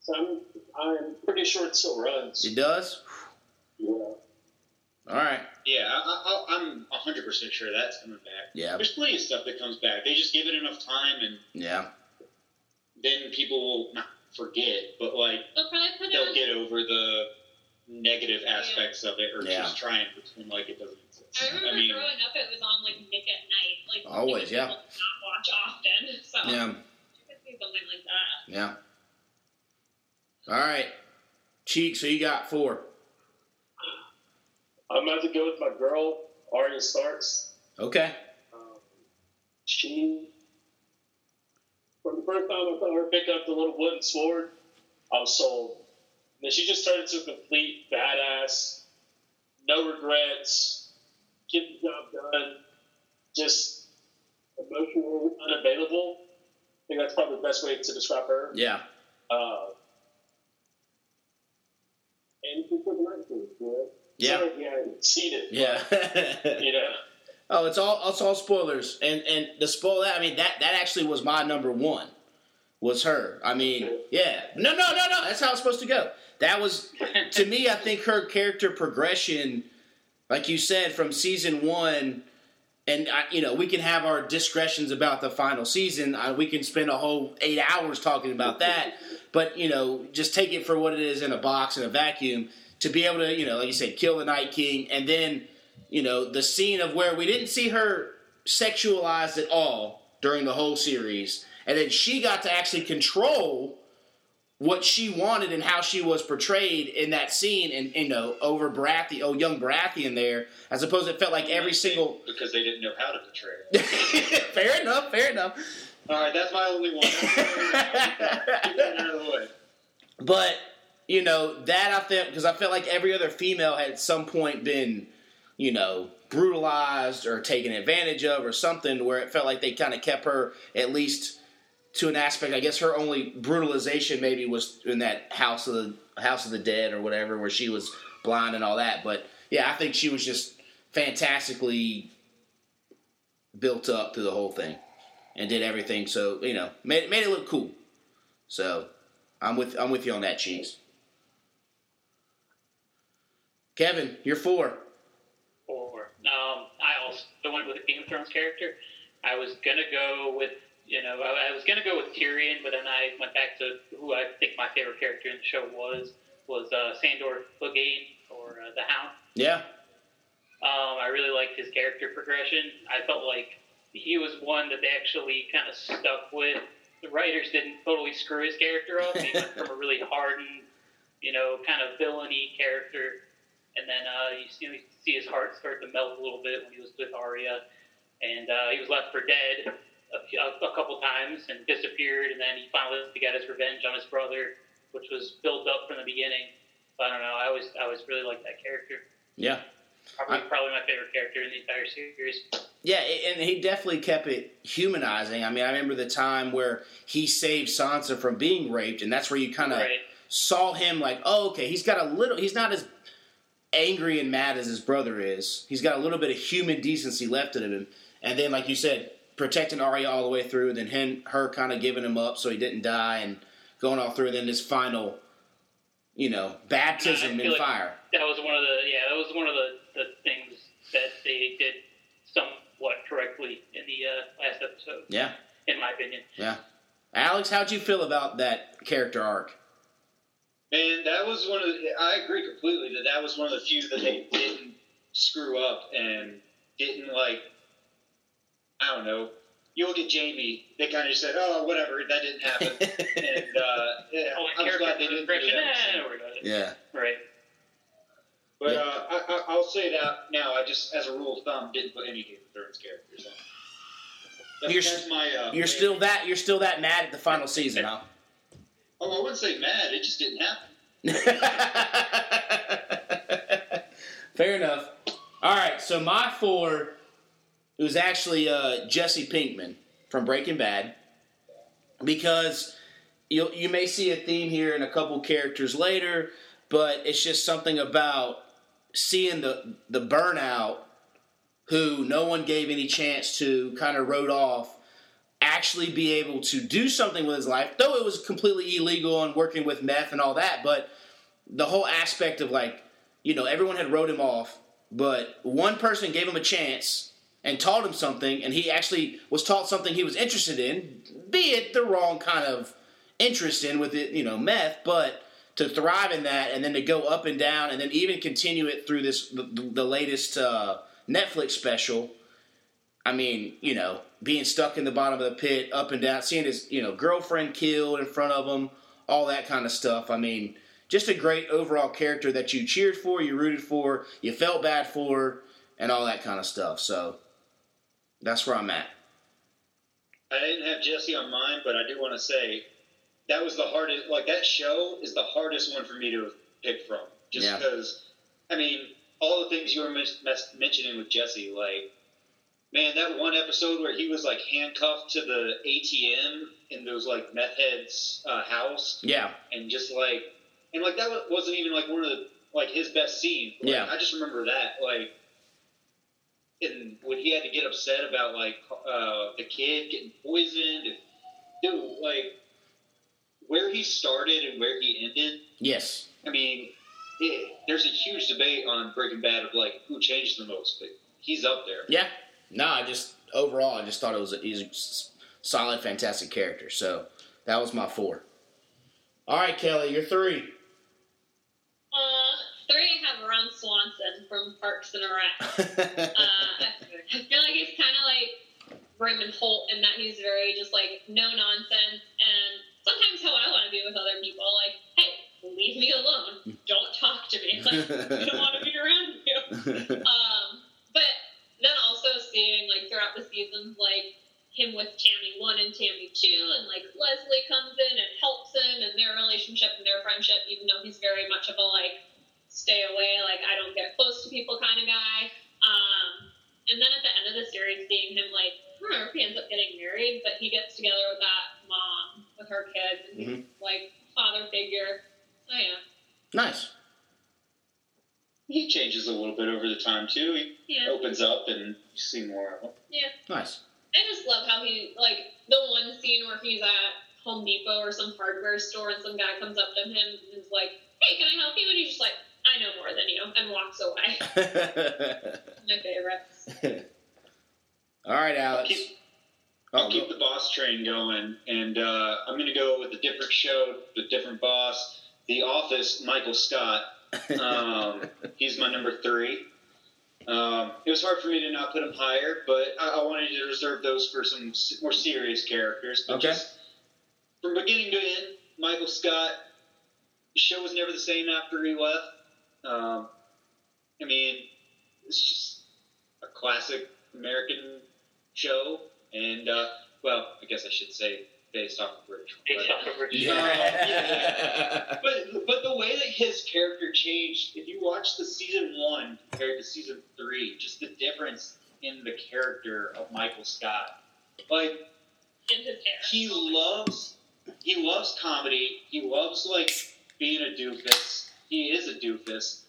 So I'm, I'm pretty sure it still runs. It does. Yeah. All right. Yeah, I, I, I'm one hundred percent sure that's coming back. Yeah. There's plenty of stuff that comes back. They just give it enough time, and yeah, then people will not. Forget, but like they'll, they'll get over the negative aspects yeah. of it, or yeah. just try and pretend like it doesn't exist. I remember I mean, growing up, it was on like Nick at Night, like always, yeah. Not watch often, so yeah, you could see something like that. Yeah. All right, Cheeks. So you got four. I'm about to go with my girl, Arya Starks. Okay. Um, she. From the first time I saw her pick up the little wooden sword, I was sold. And then she just turned into a complete badass, no regrets, get the job done, just emotional, unavailable. I think that's probably the best way to describe her. Yeah. Uh, and she took an attitude, you know? Yeah. Sorry if you hadn't seen it. Yeah. But, you know. Oh, it's all it's all spoilers, and and the spoil. I mean that that actually was my number one, was her. I mean, yeah, no, no, no, no. That's how it's supposed to go. That was to me. I think her character progression, like you said, from season one, and I, you know, we can have our discretions about the final season. I, we can spend a whole eight hours talking about that, but you know, just take it for what it is in a box in a vacuum. To be able to, you know, like you said, kill the Night King, and then. You know, the scene of where we didn't see her sexualized at all during the whole series. And then she got to actually control what she wanted and how she was portrayed in that scene. And, you know, over Baratheon, oh, young Baratheon there. I suppose it felt like every single... Because they didn't know how to portray it. Fair enough, fair enough. All right, that's my only one. That's my only one. Get that out of the way. But... you know, that I felt, because I felt like every other female had at some point been, you know, brutalized or taken advantage of or something, where it felt like they kind of kept her, at least to an aspect. I guess her only brutalization maybe was in that house of the house of the dead or whatever, where she was blind and all that. But yeah, I think she was just fantastically built up through the whole thing and did everything. So, you know, made made it look cool. So I'm with I'm with you on that, Cheese. Kevin, you're four. Four. Um, I also, the one with the Game of Thrones character, I was going to go with, you know, I, I was going to go with Tyrion, but then I went back to who I think my favorite character in the show was, was uh, Sandor Clegane, or uh, the Hound. Yeah. Um, I really liked his character progression. I felt like he was one that they actually kind of stuck with. The writers didn't totally screw his character up. He went from a really hardened, you know, kind of villainy character. And then uh, you, see, you see his heart start to melt a little bit when he was with Arya. And uh, he was left for dead a, a couple times and disappeared. And then he finally got his revenge on his brother, which was built up from the beginning. So I don't know. I always, I always really liked that character. Yeah. Probably, I, probably my favorite character in the entire series. Yeah, and he definitely kept it humanizing. I mean, I remember the time where he saved Sansa from being raped. And that's where you kind of right. saw him like, oh, okay, he's got a little, he's not as angry and mad as his brother is. He's got a little bit of human decency left in him. And then, like you said, protecting Arya all the way through, and then him, her kind of giving him up so he didn't die, and going all through, and then this final, you know, baptism in like fire. That was one of the, yeah, that was one of the, the things that they did somewhat correctly in the uh, last episode. Yeah. In my opinion. Yeah. Alex, how'd you feel about that character arc? Man, that was one of the, I agree completely that that was one of the few that they didn't screw up and didn't, like, I don't know, you look at Jamie, they kind of just said, oh, whatever, that didn't happen. and uh, yeah, I'm glad they didn't do that. Yeah. Right. But yeah. uh, I, I, I'll say that now, I just, as a rule of thumb, didn't put any Game of Thrones characters on. That's, you're that's my, uh, you're still that You're still that mad at the final season, huh? Oh, I wouldn't say mad. It just didn't happen. Fair enough. All right, so my four, it was actually uh, Jesse Pinkman from Breaking Bad, because you you may see a theme here in a couple characters later, but it's just something about seeing the the burnout, who no one gave any chance to, kind of wrote off, actually be able to do something with his life, though it was completely illegal and working with meth and all that. But the whole aspect of, like, you know, everyone had wrote him off, but one person gave him a chance and taught him something, and he actually was taught something he was interested in, be it the wrong kind of interest in with it, you know, meth, but to thrive in that, and then to go up and down, and then even continue it through this, the, the latest uh, Netflix special. I mean, you know, being stuck in the bottom of the pit, up and down, seeing his, you know, girlfriend killed in front of him, all that kind of stuff. I mean, just a great overall character that you cheered for, you rooted for, you felt bad for, and all that kind of stuff. So that's where I'm at. I didn't have Jesse on mine, but I do want to say that was the hardest, like, that show is the hardest one for me to pick from. Just yeah. because, I mean, all the things you were mes- mes- mentioning with Jesse, like, man, that one episode where he was, like, handcuffed to the A T M in those, like, meth head's uh, house. Yeah. And just, like, and, like, that wasn't even, like, one of the, like, his best scenes. Like, yeah. I just remember that, like, and when he had to get upset about, like, uh, the kid getting poisoned. And, dude, like, where he started and where he ended. Yes. I mean, it, there's a huge debate on Breaking Bad of, like, who changed the most, but he's up there. Yeah. No, I just, overall, I just thought it was a, he's a solid, fantastic character. So, that was my four. All right, Kelly, you're three. Uh, three, I have Ron Swanson from Parks and Rec. uh, I feel like he's kind of like Raymond Holt in that he's very just, like, no-nonsense. And sometimes how I want to be with other people, like, hey, leave me alone. Don't talk to me. Like, I don't want to be around you. Um, but... then also seeing, like, throughout the seasons, like, him with Tammy one and Tammy two, and like Leslie comes in and helps him and their relationship and their friendship, even though he's very much of a like stay away, like I don't get close to people kind of guy. Um, and then at the end of the series, seeing him like, I don't remember if he ends up getting married, but he gets together with that mom with her kids and mm-hmm. he's like father figure. So yeah. Nice. He changes a little bit over the time, too. He yeah. opens up, and you see more of him. Yeah. Nice. I just love how he, like, the one scene where he's at Home Depot or some hardware store, and some guy comes up to him and is like, hey, can I help you? And he's just like, I know more than you, and walks away. My favorite. All right, Alex. I'll keep, oh, I'll keep the boss train going, and uh, I'm going to go with a different show, a different boss, The Office, Michael Scott. um, he's my number three. Um, it was hard for me to not put him higher, but I, I wanted to reserve those for some more serious characters. But okay. Just from beginning to end, Michael Scott, the show was never the same after he left. Um, I mean, it's just a classic American show, and uh, well, I guess I should say. Based off of Rich. Based off of Rich. Yeah. Um, yeah. But, but the way that his character changed, if you watch the season one compared to season three, just the difference in the character of Michael Scott. Like, in his hair. He loves, he loves comedy. He loves, like, being a doofus. He is a doofus.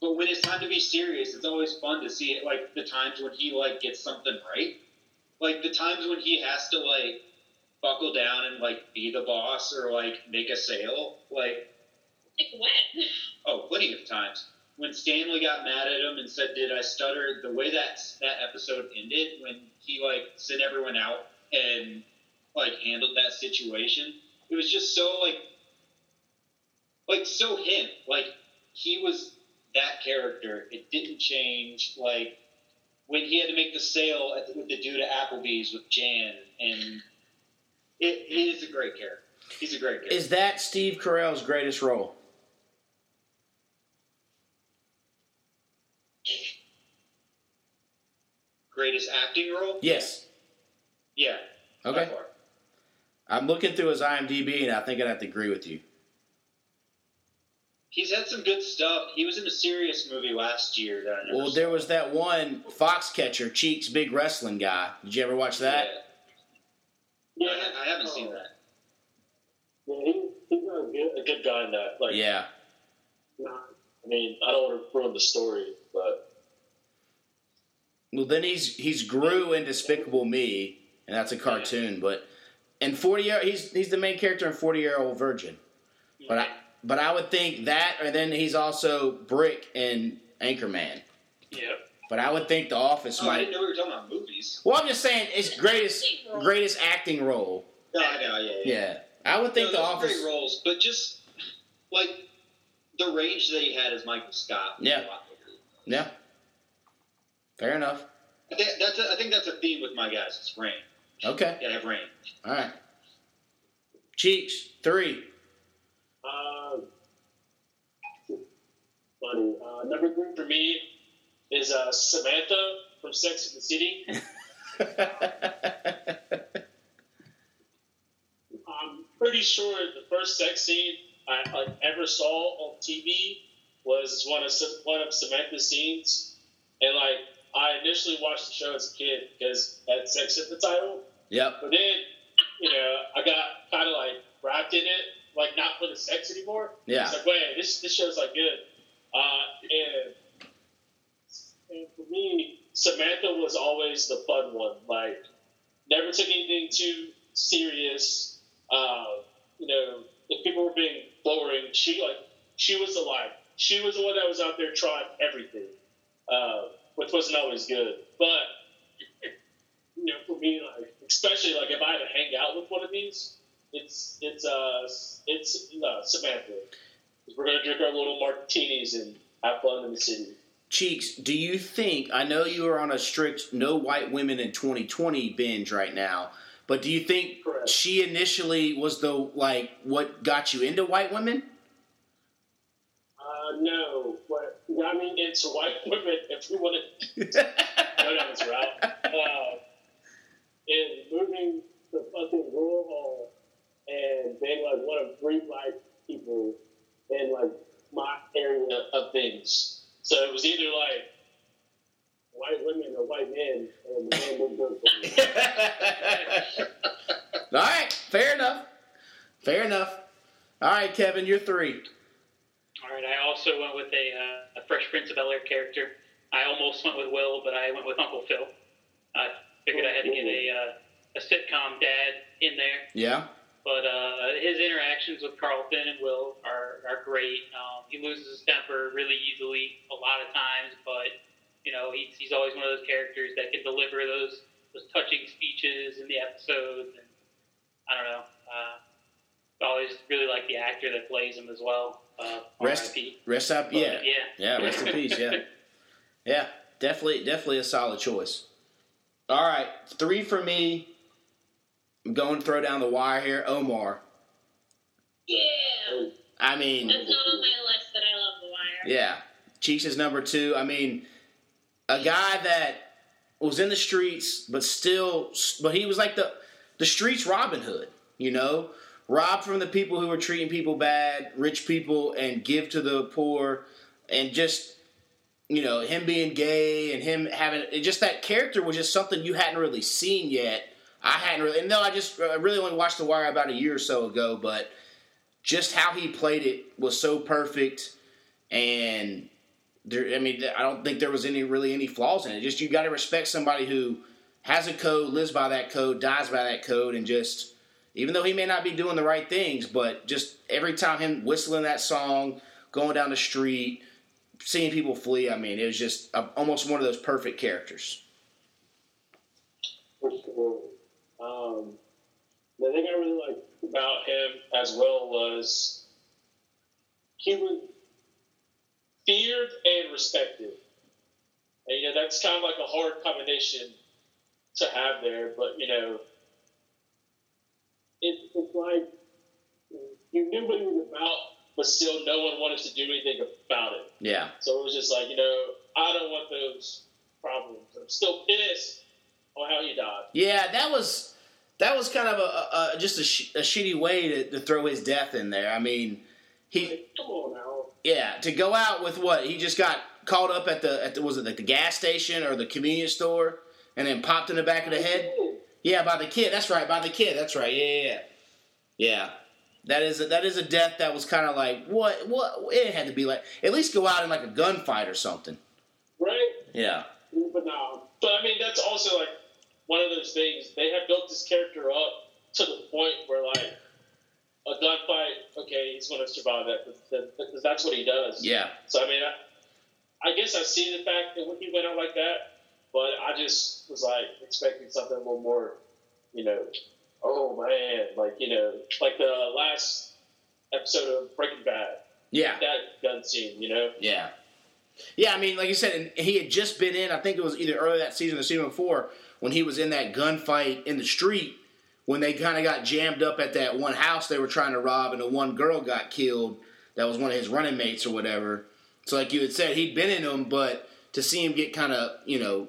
But when it's time to be serious, it's always fun to see it, like, the times when he, like, gets something right. Like, the times when he has to, like, buckle down and, like, be the boss or, like, make a sale. Like, like when? Oh, plenty of times. When Stanley got mad at him and said, did I stutter? The way that that episode ended, when he, like, sent everyone out and, like, handled that situation, it was just so, like, like, so him. Like, he was that character. It didn't change. Like, when he had to make the sale at the, with the dude at Applebee's with Jan and... It, he is a great character. He's a great character. Is that Steve Carell's greatest role? Greatest acting role? Yes. Yeah. Okay. I'm looking through his I M D B, and I think I'd have to agree with you. He's had some good stuff. He was in a serious movie last year that I never Well, saw. There was that one Foxcatcher, Cheeks, big wrestling guy. Did you ever watch that? Yeah. Yeah, I haven't seen that. Yeah, he, he's a good, a good guy in that. Like, yeah. I mean, I don't want to ruin the story, but... Well, then he's he's Gru in Despicable Me, and that's a cartoon, but... And forty-year-old, he's he's the main character in forty-year-old Virgin. But I, but I would think that, or then he's also Brick in Anchorman. Yeah. But I would think The Office oh, might... I didn't know we were talking about movies. Well, I'm just saying, it's greatest greatest acting role. No, I know, yeah, yeah. Yeah. I would think no, The Office... great roles, but just, like, the range that he had as Michael Scott. Yeah. Yeah. Fair enough. I think that's a, I think that's a theme with my guys. It's range. Okay. You gotta have range. All right. Cheeks, three. Uh, buddy, uh, number three for me... is uh, Samantha from Sex and the City. I'm pretty sure the first sex scene I like, ever saw on T V was one of one of Samantha's scenes. And, like, I initially watched the show as a kid because it had sex in the title. Yep. But then, you know, I got kind of, like, wrapped in it, like, not for the sex anymore. Yeah. It's like, wait, this, this show's, like, good. Uh, and... And for me, Samantha was always the fun one. Like, never took anything too serious. Uh, you know, if people were being boring, she like she was the life. She was the one that was out there trying everything, uh, which wasn't always good. But you know, for me, like especially like if I had to hang out with one of these, it's it's uh it's no, Samantha. We're gonna drink our little martinis and have fun in the city. Cheeks, do you think, I know you are on a strict no white women in twenty twenty binge right now, but do you think Correct. She initially was the, like, what got you into white women? Uh, no. What got me into white women, if we want to go down this route, uh, is moving to fucking rural home and they like want to bring like people in like my area of things. So it was either like white women or white men, and the man moved up for me. All right, fair enough. Fair enough. All right, Kevin, you're three. All right, I also went with a, uh, a Fresh Prince of Bel-Air character. I almost went with Will, but I went with Uncle Phil. I figured I had to get a uh, a sitcom dad in there. Yeah. But uh, his interactions with Carlton and Will are, are great. Um, he loses his temper really easily a lot of times, but, you know, he's, he's always one of those characters that can deliver those, those touching speeches in the episodes. And I don't know. Uh, I always really like the actor that plays him as well. Uh, rest, rest up, but, yeah. yeah. Yeah, rest in peace, yeah. Yeah, definitely, definitely a solid choice. All right, three for me. I'm going to throw down the wire here. Omar. Yeah. I mean. That's not on my list, but I love the Wire. Yeah. Cheeks is number two. I mean, a guy that was in the streets, but still, but he was like the, the streets Robin Hood, you know? Rob from the people who were treating people bad, rich people, and give to the poor, and just, you know, him being gay and him having, and just that character was just something you hadn't really seen yet. I hadn't really, and no, I just, I really only watched The Wire about a year or so ago, but just how he played it was so perfect, and there, I mean, I don't think there was any, really any flaws in it. Just, you got to respect somebody who has a code, lives by that code, dies by that code, and just, even though he may not be doing the right things, but just every time him whistling that song, going down the street, seeing people flee, I mean, it was just a, almost one of those perfect characters. Um, the thing I really liked about him as well was he was feared and respected. And, you know, that's kind of like a hard combination to have there, but, you know, It, it's like you knew what it was about, but still no one wanted to do anything about it. Yeah. So it was just like, you know, I don't want those problems. I'm still pissed on how he died. Yeah, that was that was kind of a, a just a, sh- a shitty way to, to throw his death in there. I mean, he like, come on now. Yeah, to go out with what he just got caught up at the at the, was it like the gas station or the convenience store, and then popped in the back of the head. Yeah, by the kid. That's right. By the kid. That's right. Yeah, yeah, yeah. That is a, that is a death that was kind of like what what it had to be like. At least go out in like a gunfight or something, right? Yeah. But no. But I mean, that's also like one of those things. They have built this character up to the point where like a gunfight, okay, he's going to survive that because that's what he does. Yeah. So I mean, I, I guess I see the fact that when he went out like that. But I just was, like, expecting something a little more, you know, oh, man, like, you know, like the last episode of Breaking Bad. Yeah. That gun scene, you know? Yeah. Yeah, I mean, like you said, and he had just been in, I think it was either earlier that season or the season before, when he was in that gunfight in the street, when they kind of got jammed up at that one house they were trying to rob, and the one girl got killed that was one of his running mates or whatever. So, like you had said, he'd been in them, but to see him get kind of, you know,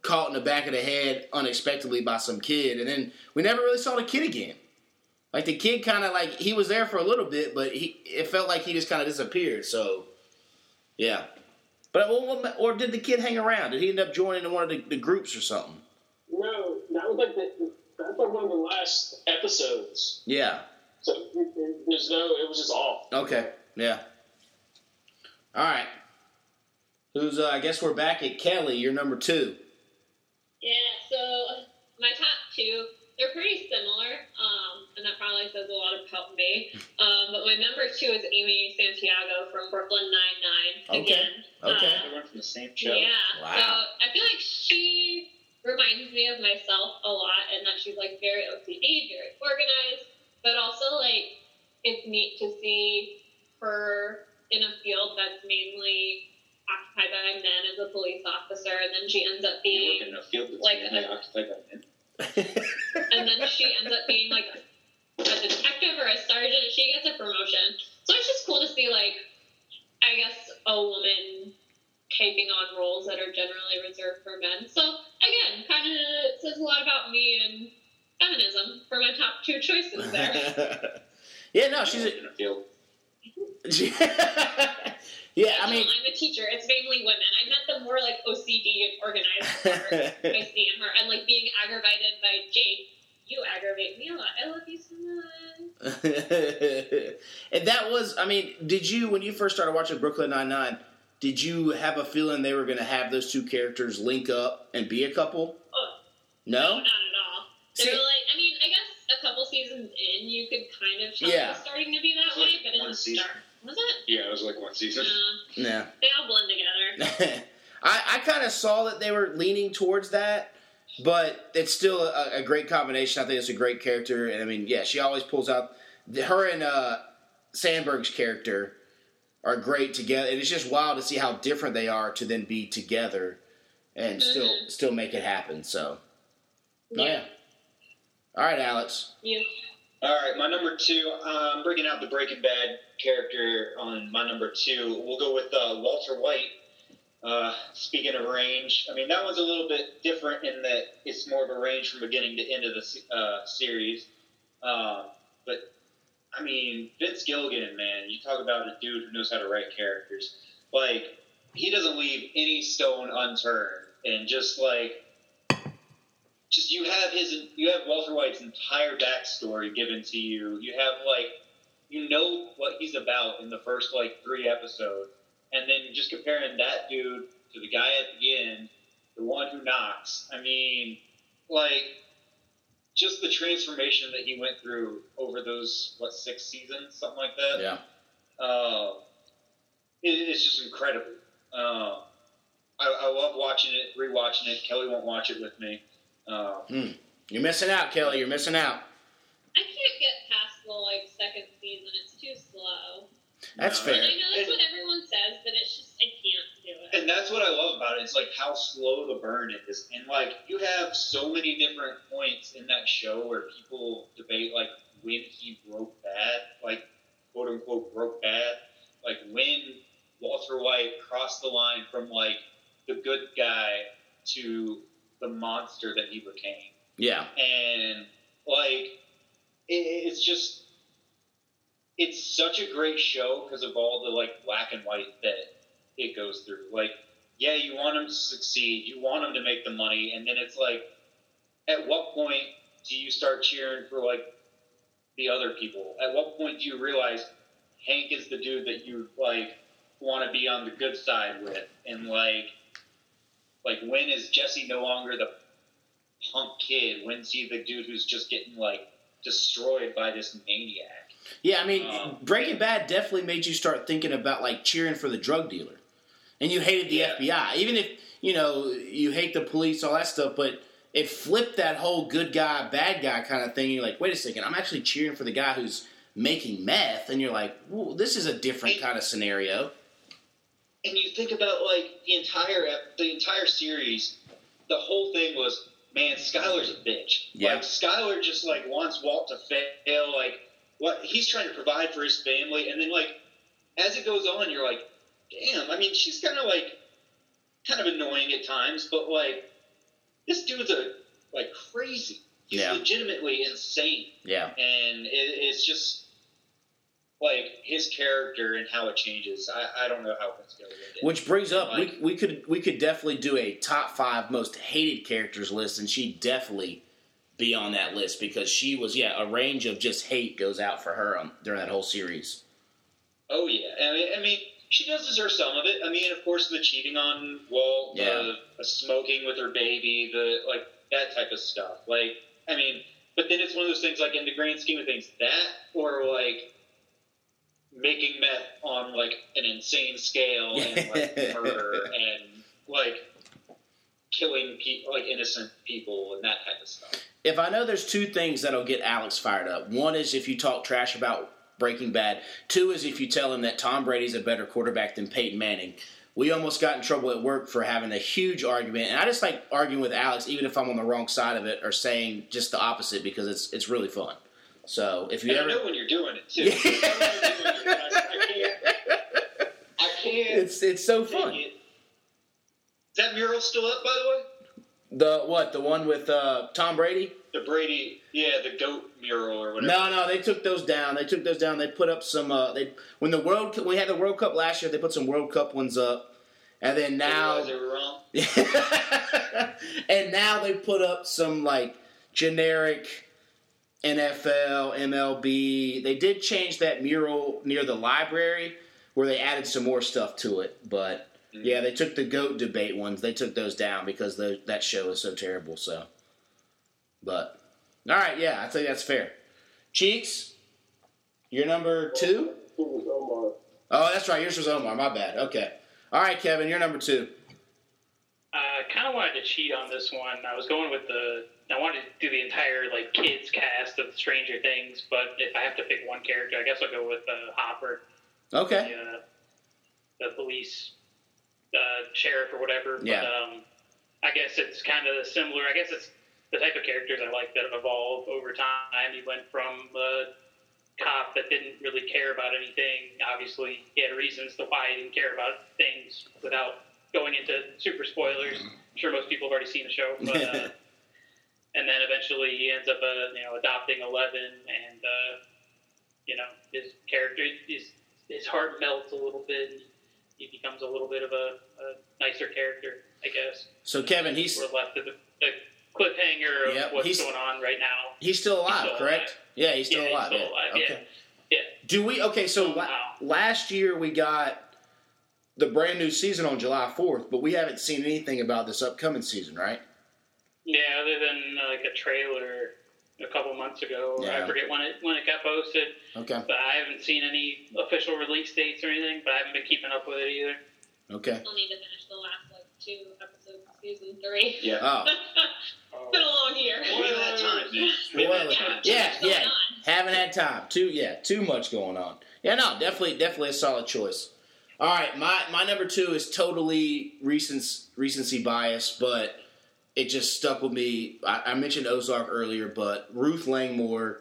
caught in the back of the head unexpectedly by some kid, and then we never really saw the kid again. Like, the kid kind of, like, he was there for a little bit, but he it felt like he just kind of disappeared, so, yeah. But, or, or did the kid hang around? Did he end up joining one of the, the groups or something? No, that was, like, the, that was like one of the last episodes. Yeah. So, there's no, it was just off. Okay, yeah. All right. Who's, uh, I guess we're back at Kelly, you're number two. Yeah, so my top two, they're pretty similar, um, and that probably says a lot about me. Um, but my number two is Amy Santiago from Brooklyn Nine-Nine again. Okay, okay. Um, from the same show. Yeah, wow. So I feel like she reminds me of myself a lot, and that she's, like, very O C D, very organized, but also, like, it's neat to see her in a field that's mainly occupied by men as a police officer, and then she ends up being in a field that's like a, occupied by men. And then she ends up being like a detective or a sergeant, and she gets a promotion. So it's just cool to see, like, I guess a woman taking on roles that are generally reserved for men. So again, kind of says a lot about me and feminism for my top two choices there. Yeah, no, she's a field. Yeah, I mean, I'm a teacher. It's mainly women. I meant the more like O C D and organized part I see in her, and like being aggravated by Jake. You aggravate me a lot. I love you so much. And that was, I mean, did you, when you first started watching Brooklyn Nine-Nine, did you have a feeling they were going to have those two characters link up and be a couple? Oh, no? No, not at all. They See, were like, I mean, I guess a couple seasons in, you could kind of tell yeah. it was starting to be that way, but in one the season. start, was it? Yeah, it was like one season. Yeah. No. No. They all blend together. I, I kind of saw that they were leaning towards that. But it's still a, a great combination. I think it's a great character. And, I mean, yeah, she always pulls out – her and uh, Sandberg's character are great together. And it's just wild to see how different they are to then be together and mm-hmm. still still make it happen. So, yeah. Oh, yeah. All right, Alex. Yeah. All right, my number two, I'm um, bringing out the Breaking Bad character on my number two. We'll go with uh, Walter White. Uh, speaking of range, I mean, that one's a little bit different in that it's more of a range from beginning to end of the uh, series. Uh, but, I mean, Vince Gilligan, man, you talk about a dude who knows how to write characters. Like, he doesn't leave any stone unturned. And just, like, just you have his, you have Walter White's entire backstory given to you. You have, like, you know what he's about in the first, like, three episodes. And then just comparing that dude to the guy at the end, the one who knocks. I mean, like, just the transformation that he went through over those, what, six seasons? Something like that? Yeah. Uh, it, it's just incredible. Uh, I, I love watching it, rewatching it. Kelly won't watch it with me. Uh, mm. You're missing out, Kelly. You're missing out. I can't get past the, like, second season. It's too slow. That's fair. And I know that's what everyone says, but it's just, I can't do it. And that's what I love about it. It's like how slow the burn is. And like, you have so many different points in that show where people debate like when he broke bad, like quote unquote broke bad. Like when Walter White crossed the line from like the good guy to the monster that he became. Yeah. And like, it, it's just... It's such a great show because of all the, like, black and white that it goes through. Like, yeah, you want him to succeed. You want him to make the money. And then it's like, at what point do you start cheering for, like, the other people? At what point do you realize Hank is the dude that you, like, want to be on the good side with? And, like, like when is Jesse no longer the punk kid? When's he the dude who's just getting, like, destroyed by this maniac? Yeah, I mean, um, Breaking Bad definitely made you start thinking about, like, cheering for the drug dealer. And you hated the yeah. F B I. Even if, you know, you hate the police, all that stuff, but it flipped that whole good guy, bad guy kind of thing. You're like, wait a second, I'm actually cheering for the guy who's making meth. And you're like, well, this is a different and, kind of scenario. And you think about, like, the entire the entire series, the whole thing was, man, Skyler's a bitch. Yeah. Like, Skyler just, like, wants Walt to fail, like, what he's trying to provide for his family, and then like as it goes on, you're like, damn. I mean, she's kind of like, kind of annoying at times, but like this dude's a like crazy. He's yeah. legitimately insane. Yeah, and it, it's just like his character and how it changes. I, I don't know how it's going to end. Which brings up like, we we could we could definitely do a top five most hated characters list, and she definitely. Be on that list because she was, yeah, a range of just hate goes out for her on, during that whole series. Oh, yeah. I mean, I mean, she does deserve some of it. I mean, of course, the cheating on Walt, yeah. the, the smoking with her baby, the, like, that type of stuff. Like, I mean, but then it's one of those things, like, in the grand scheme of things, that or, like, making meth on, like, an insane scale and, like, murder and, like, killing people, like, innocent people and that type of stuff. If I know there's two things that'll get Alex fired up. One is if you talk trash about Breaking Bad. Two is if you tell him that Tom Brady's a better quarterback than Peyton Manning. We almost got in trouble at work for having a huge argument. And I just like arguing with Alex, even if I'm on the wrong side of it, or saying just the opposite, because it's it's really fun. So if you and ever... I know when you're doing it, too. I, I can't. I can't. It's, it's so fun. It. that mural still up, by the way? The what? The one with uh, Tom Brady? The Brady, yeah, the goat mural or whatever. No, no, they took those down. They took those down. They put up some. Uh, they when the world we had the World Cup last year, they put some World Cup ones up, and then now they were wrong. And now they put up some like generic N F L, M L B. They did change that mural near the library where they added some more stuff to it, but. Yeah, they took the GOAT debate ones. They took those down because the, that show is so terrible. So, but all right, yeah, I think that's fair. Cheeks, you're number two. Oh, that's right. Yours was Omar. My bad. Okay. All right, Kevin, you're number two. I kind of wanted to cheat on this one. I was going with the. I wanted to do the entire like kids cast of Stranger Things, but if I have to pick one character, I guess I'll go with uh, Hopper. Okay. The, uh, the police. Uh, sheriff or whatever, but yeah. um, I guess it's kind of similar. I guess it's the type of characters I like that evolve over time. He went from a cop that didn't really care about anything. Obviously, he had reasons to why he didn't care about things without going into super spoilers. I'm sure most people have already seen the show. But, uh, and then eventually he ends up uh, you know, adopting Eleven, and uh, you know, his character, his, his heart melts a little bit, and he becomes a little bit of a, a nicer character, I guess. So, Kevin, he's... We're left at the, the cliffhanger of yep, what's going on right now. He's still alive, he's still correct? Alive. Yeah, he's still yeah, alive. He's still alive, yeah. Okay. yeah. Do we... Okay, so la- last year we got the brand new season on July fourth, but we haven't seen anything about this upcoming season, right? Yeah, other than uh, like a trailer a couple months ago. Yeah. I forget when it when it got posted. Okay. But I haven't seen any official release dates or anything, but I haven't been keeping up with it either. Okay. I still need to finish the last like two episodes of season three. Yeah. Oh. It's been a long year. One at a time, dude. Well, yeah, yeah. yeah. Haven't had time. Too yeah, too much going on. Yeah, no, definitely definitely a solid choice. All right, my, my number two is totally recency, recency bias, but it just stuck with me. I, I mentioned Ozark earlier, but Ruth Langmore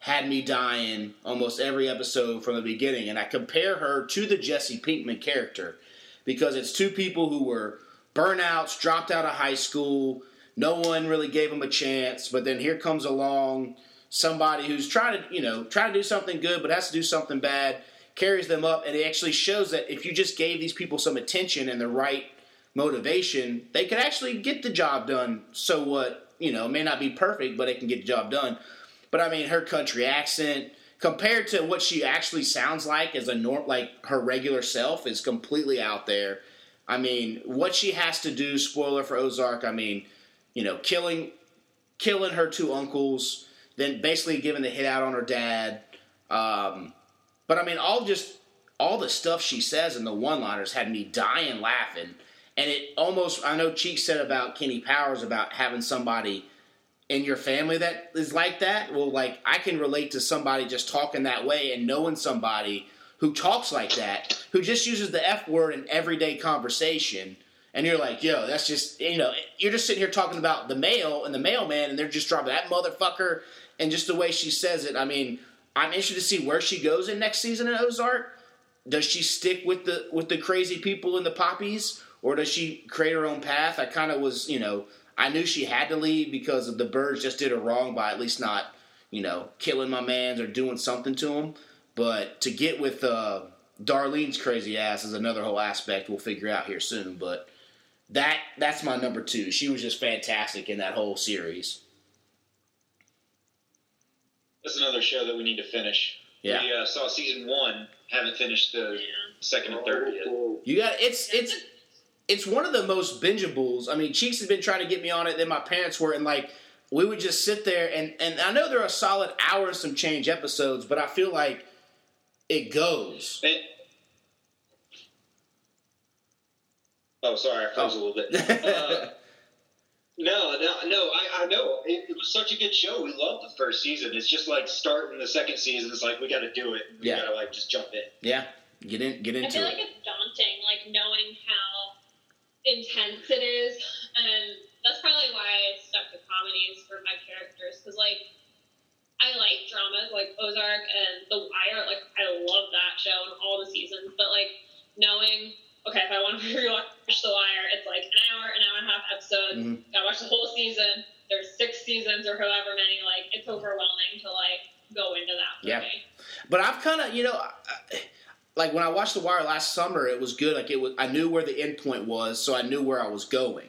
had me dying almost every episode from the beginning. And I compare her to the Jesse Pinkman character because it's two people who were burnouts, dropped out of high school. No one really gave them a chance. But then here comes along somebody who's trying to, you know, trying to do something good but has to do something bad, carries them up, and it actually shows that if you just gave these people some attention and the right motivation, they could actually get the job done. So what, you know, it may not be perfect, but it can get the job done. But I mean, her country accent compared to what she actually sounds like as a norm, like her regular self, is completely out there. I mean, what she has to do, spoiler for Ozark, I mean, you know, killing killing her two uncles, then basically giving the hit out on her dad. Um, but I mean, all just all the stuff she says in the one-liners had me dying laughing. And it almost, I know Cheek said about Kenny Powers, about having somebody in your family that is like that. Well, like, I can relate to somebody just talking that way and knowing somebody who talks like that, who just uses the F word in everyday conversation. And you're like, yo, that's just, you know, you're just sitting here talking about the mail and the mailman, and they're just dropping that motherfucker. And just the way she says it, I mean, I'm interested to see where she goes in next season in Ozark. Does she stick with the with the crazy people in the poppies? Or does she create her own path? I kind of was, you know, I knew she had to leave because of the birds just did her wrong by at least not, you know, killing my mans or doing something to him. But to get with uh, Darlene's crazy ass is another whole aspect we'll figure out here soon. But that that's my number two. She was just fantastic in that whole series. That's another show that we need to finish. Yeah. We uh, saw season one, haven't finished the second and third yet. You got it's it's. It's one of the most bingeables. I mean, Cheeks has been trying to get me on it. Then my parents were, and like we would just sit there, and, and I know there are a solid hour and some change episodes, but I feel like it goes. It, oh, sorry, I froze oh. a little bit. Uh, no, no, no. I, I know it, it was such a good show. We loved the first season. It's just like starting the second season. It's like we got to do it. We yeah. got to like just jump in. Yeah, get in, get into it. I feel like it. it's daunting, like knowing how intense it is, and that's probably why I stuck to comedies for my characters, because like I like dramas like Ozark and The Wire. Like I love that show and all the seasons, but like knowing okay, if I want to rewatch The Wire, it's like an hour episodes. Mm-hmm. I watched the whole season. There's six seasons or however many. Like, it's overwhelming to, like, go into that for yeah. me. But I've kind of, you know, I, like, when I watched The Wire last summer, it was good. Like, it was, I knew where the end point was, so I knew where I was going.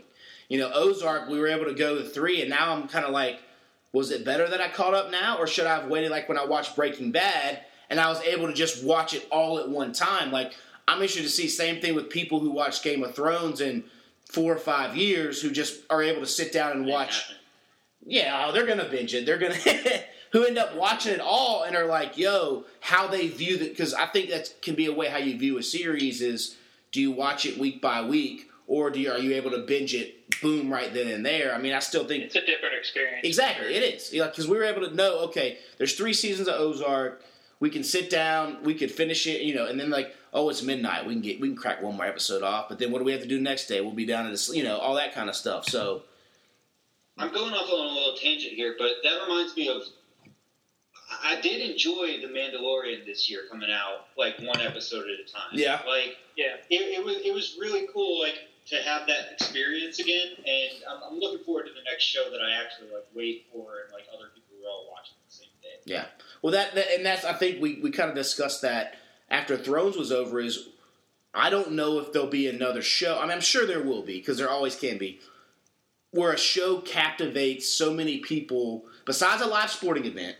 You know, Ozark, we were able to go to three, and now I'm kind of like, was it better that I caught up now, or should I have waited like when I watched Breaking Bad and I was able to just watch it all at one time? Like, I'm interested to see same thing with people who watch Game of Thrones in four or five years who just are able to sit down and watch. Yeah, they're going to binge it. They're going to who end up watching it all and are like, yo, how they view that. Because I think that can be a way how you view a series is, do you watch it week by week? Or do you, are you able to binge it, boom, right then and there? I mean, I still think... It's a different experience. Exactly, it is. Because we were able to know, okay, there's three seasons of Ozark. We can sit down. We could finish it, you know, and then like, oh, it's midnight. We can get we can crack one more episode off, but then what do we have to do next day? We'll be down to the, you know, all that kind of stuff. So I'm going off on a little tangent here, but that reminds me of... I did enjoy The Mandalorian this year coming out, like, one episode at a time. Yeah. Like, yeah, it, it was it was really cool, like... to have that experience again, and I'm, I'm looking forward to the next show that I actually like wait for, and like other people who are all watching the same day. Yeah, well, that, that and that's I think we, we kind of discussed that after Thrones was over. Is I don't know if there'll be another show. I mean, I'm sure there will be because there always can be, where a show captivates so many people. Besides a live sporting event,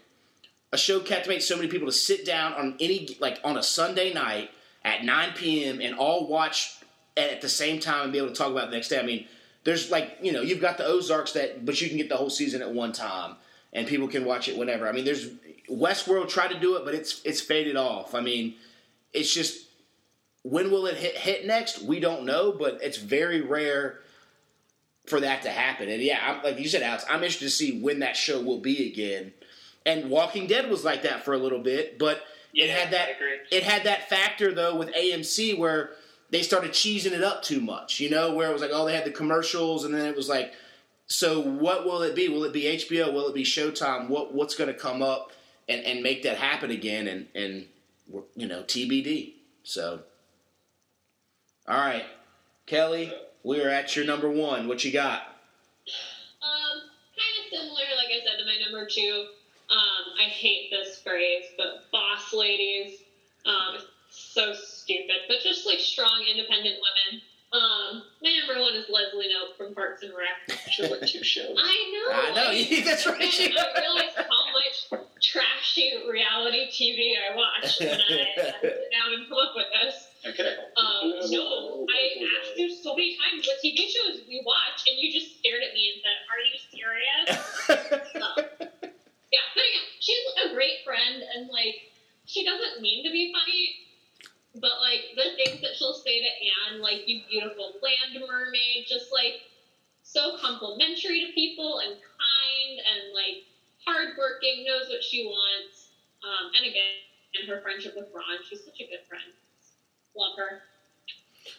a show captivates so many people to sit down on any like on a Sunday night at nine p.m. and all watch. And at the same time, be able to talk about it the next day. I mean, there's like, you know, you've got the Ozarks that, but you can get the whole season at one time, and people can watch it whenever. I mean, there's Westworld tried to do it, but it's it's faded off. I mean, it's just when will it hit, hit next? We don't know, but it's very rare for that to happen. And yeah, I'm, like you said, Alex, I'm interested to see when that show will be again. And Walking Dead was like that for a little bit, but yeah, it had that it had that factor though with A M C where. They started cheesing it up too much, you know, where it was like, oh, they had the commercials, and then it was like, so what will it be? Will it be H B O? Will it be Showtime? What what's going to come up and, and make that happen again? And, and you know, T B D. So, all right, Kelly, we are at your number one. What you got? Um, kind of similar, like I said, to my number two. Um, I hate this phrase, but boss ladies. Um, so stupid, but just like strong, independent women. Um, my number one is Leslie Knope from Parks and Rec. She like two shows. I know. I know. Like, that's right. I realized how much trashy reality T V I watched when I sit down and come up with this. Okay. Um, no, I asked you so many times what T V shows we watch, and you just stared at me and said, "Are you serious?" So, yeah, but again, she's a great friend, and like she doesn't mean to be funny. But, like, the things that she'll say to Anne, like, you beautiful land mermaid, just, like, so complimentary to people and kind and, like, hardworking, knows what she wants. Um, and, again, and her friendship with Ron, she's such a good friend. Love her.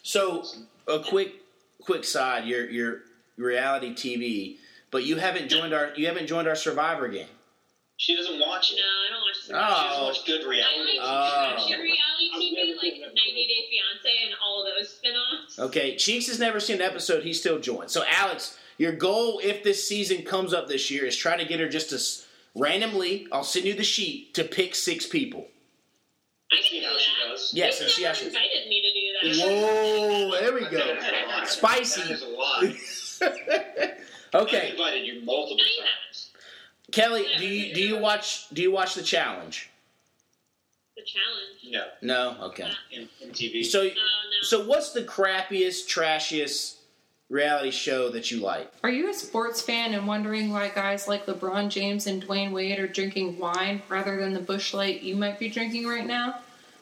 So, a quick quick side, your your reality T V, but you haven't joined our you haven't joined our Survivor game. She doesn't watch it. No, I don't watch Survivor. Oh. She doesn't watch good reality. I like oh. reality T V, like ninety day fiancé and all those spin-offs. Okay, Cheeks has never seen an episode. He's still joined. So, Alex, your goal, if this season comes up this year, is try to get her just to randomly, I'll send you the sheet, to pick six people. I can do that. Yes, and she actually invited me to do that. Whoa, there we go. Spicy. That is a lot. Okay. I invited you multiple times. Kelly, do you do you watch do you watch The Challenge? The Challenge? No. No? Okay. M T V. So, uh, no. So what's the crappiest, trashiest reality show that you like? Are you a sports fan and wondering why guys like LeBron James and Dwayne Wade are drinking wine rather than the Busch Light you might be drinking right now?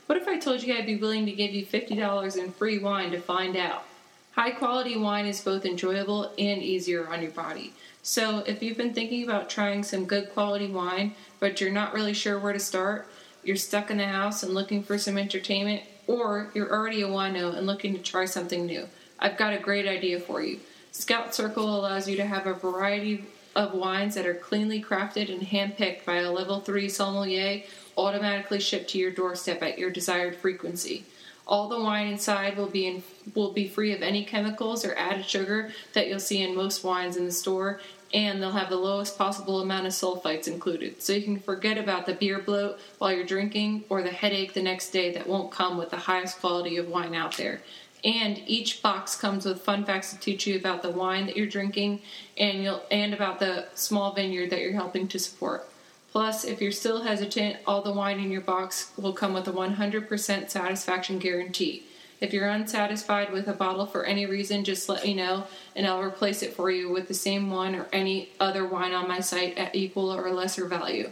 What if I told you I'd be willing to give you fifty dollars in free wine to find out? High-quality wine is both enjoyable and easier on your body. So if you've been thinking about trying some good quality wine, but you're not really sure where to start, you're stuck in the house and looking for some entertainment, or you're already a wino and looking to try something new, I've got a great idea for you. Scout Circle allows you to have a variety of wines that are cleanly crafted and handpicked by a level three sommelier, automatically shipped to your doorstep at your desired frequency. All the wine inside will be in, will be free of any chemicals or added sugar that you'll see in most wines in the store, and they'll have the lowest possible amount of sulfites included. So you can forget about the beer bloat while you're drinking or the headache the next day that won't come with the highest quality of wine out there. And each box comes with fun facts to teach you about the wine that you're drinking and you'll and about the small vineyard that you're helping to support. Plus, if you're still hesitant, all the wine in your box will come with a one hundred percent satisfaction guarantee. If you're unsatisfied with a bottle for any reason, just let me know, and I'll replace it for you with the same one or any other wine on my site at equal or lesser value.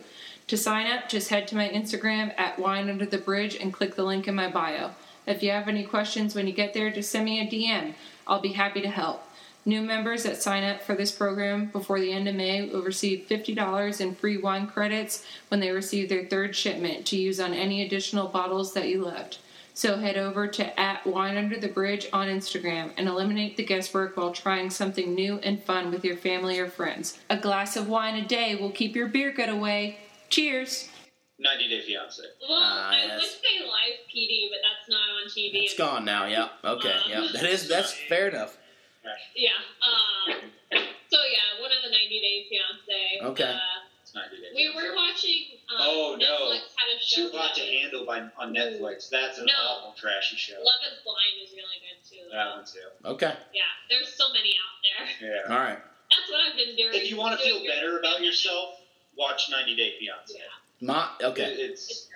To sign up, just head to my Instagram at wineunderthebridge and click the link in my bio. If you have any questions when you get there, just send me a D M. I'll be happy to help. New members that sign up for this program before the end of May will receive fifty dollars in free wine credits when they receive their third shipment to use on any additional bottles that you left. So head over to at wineunderthebridge on Instagram and eliminate the guesswork while trying something new and fun with your family or friends. A glass of wine a day will keep your beer gut away. Cheers! ninety Day Fiancé. Well, uh, I yes. would say Live P D, but that's not on T V. It's gone now, yeah. Okay, um, yeah. That is, that's fair enough. Yeah. Um, so, yeah, one of the ninety Day Fiancé. Okay. Uh, it's ninety Day Fiancé. We were watching, um, oh, no. Netflix had a show. Too Hot to Handle by, on Netflix. That's an no. awful, trashy show. Love is Blind is really good, too. That one, too. Okay. Yeah, there's so many out there. Yeah. All right. That's what I've been doing. If you want to feel better about family. yourself, watch ninety Day Fiancé. Yeah. My, okay. It's, it's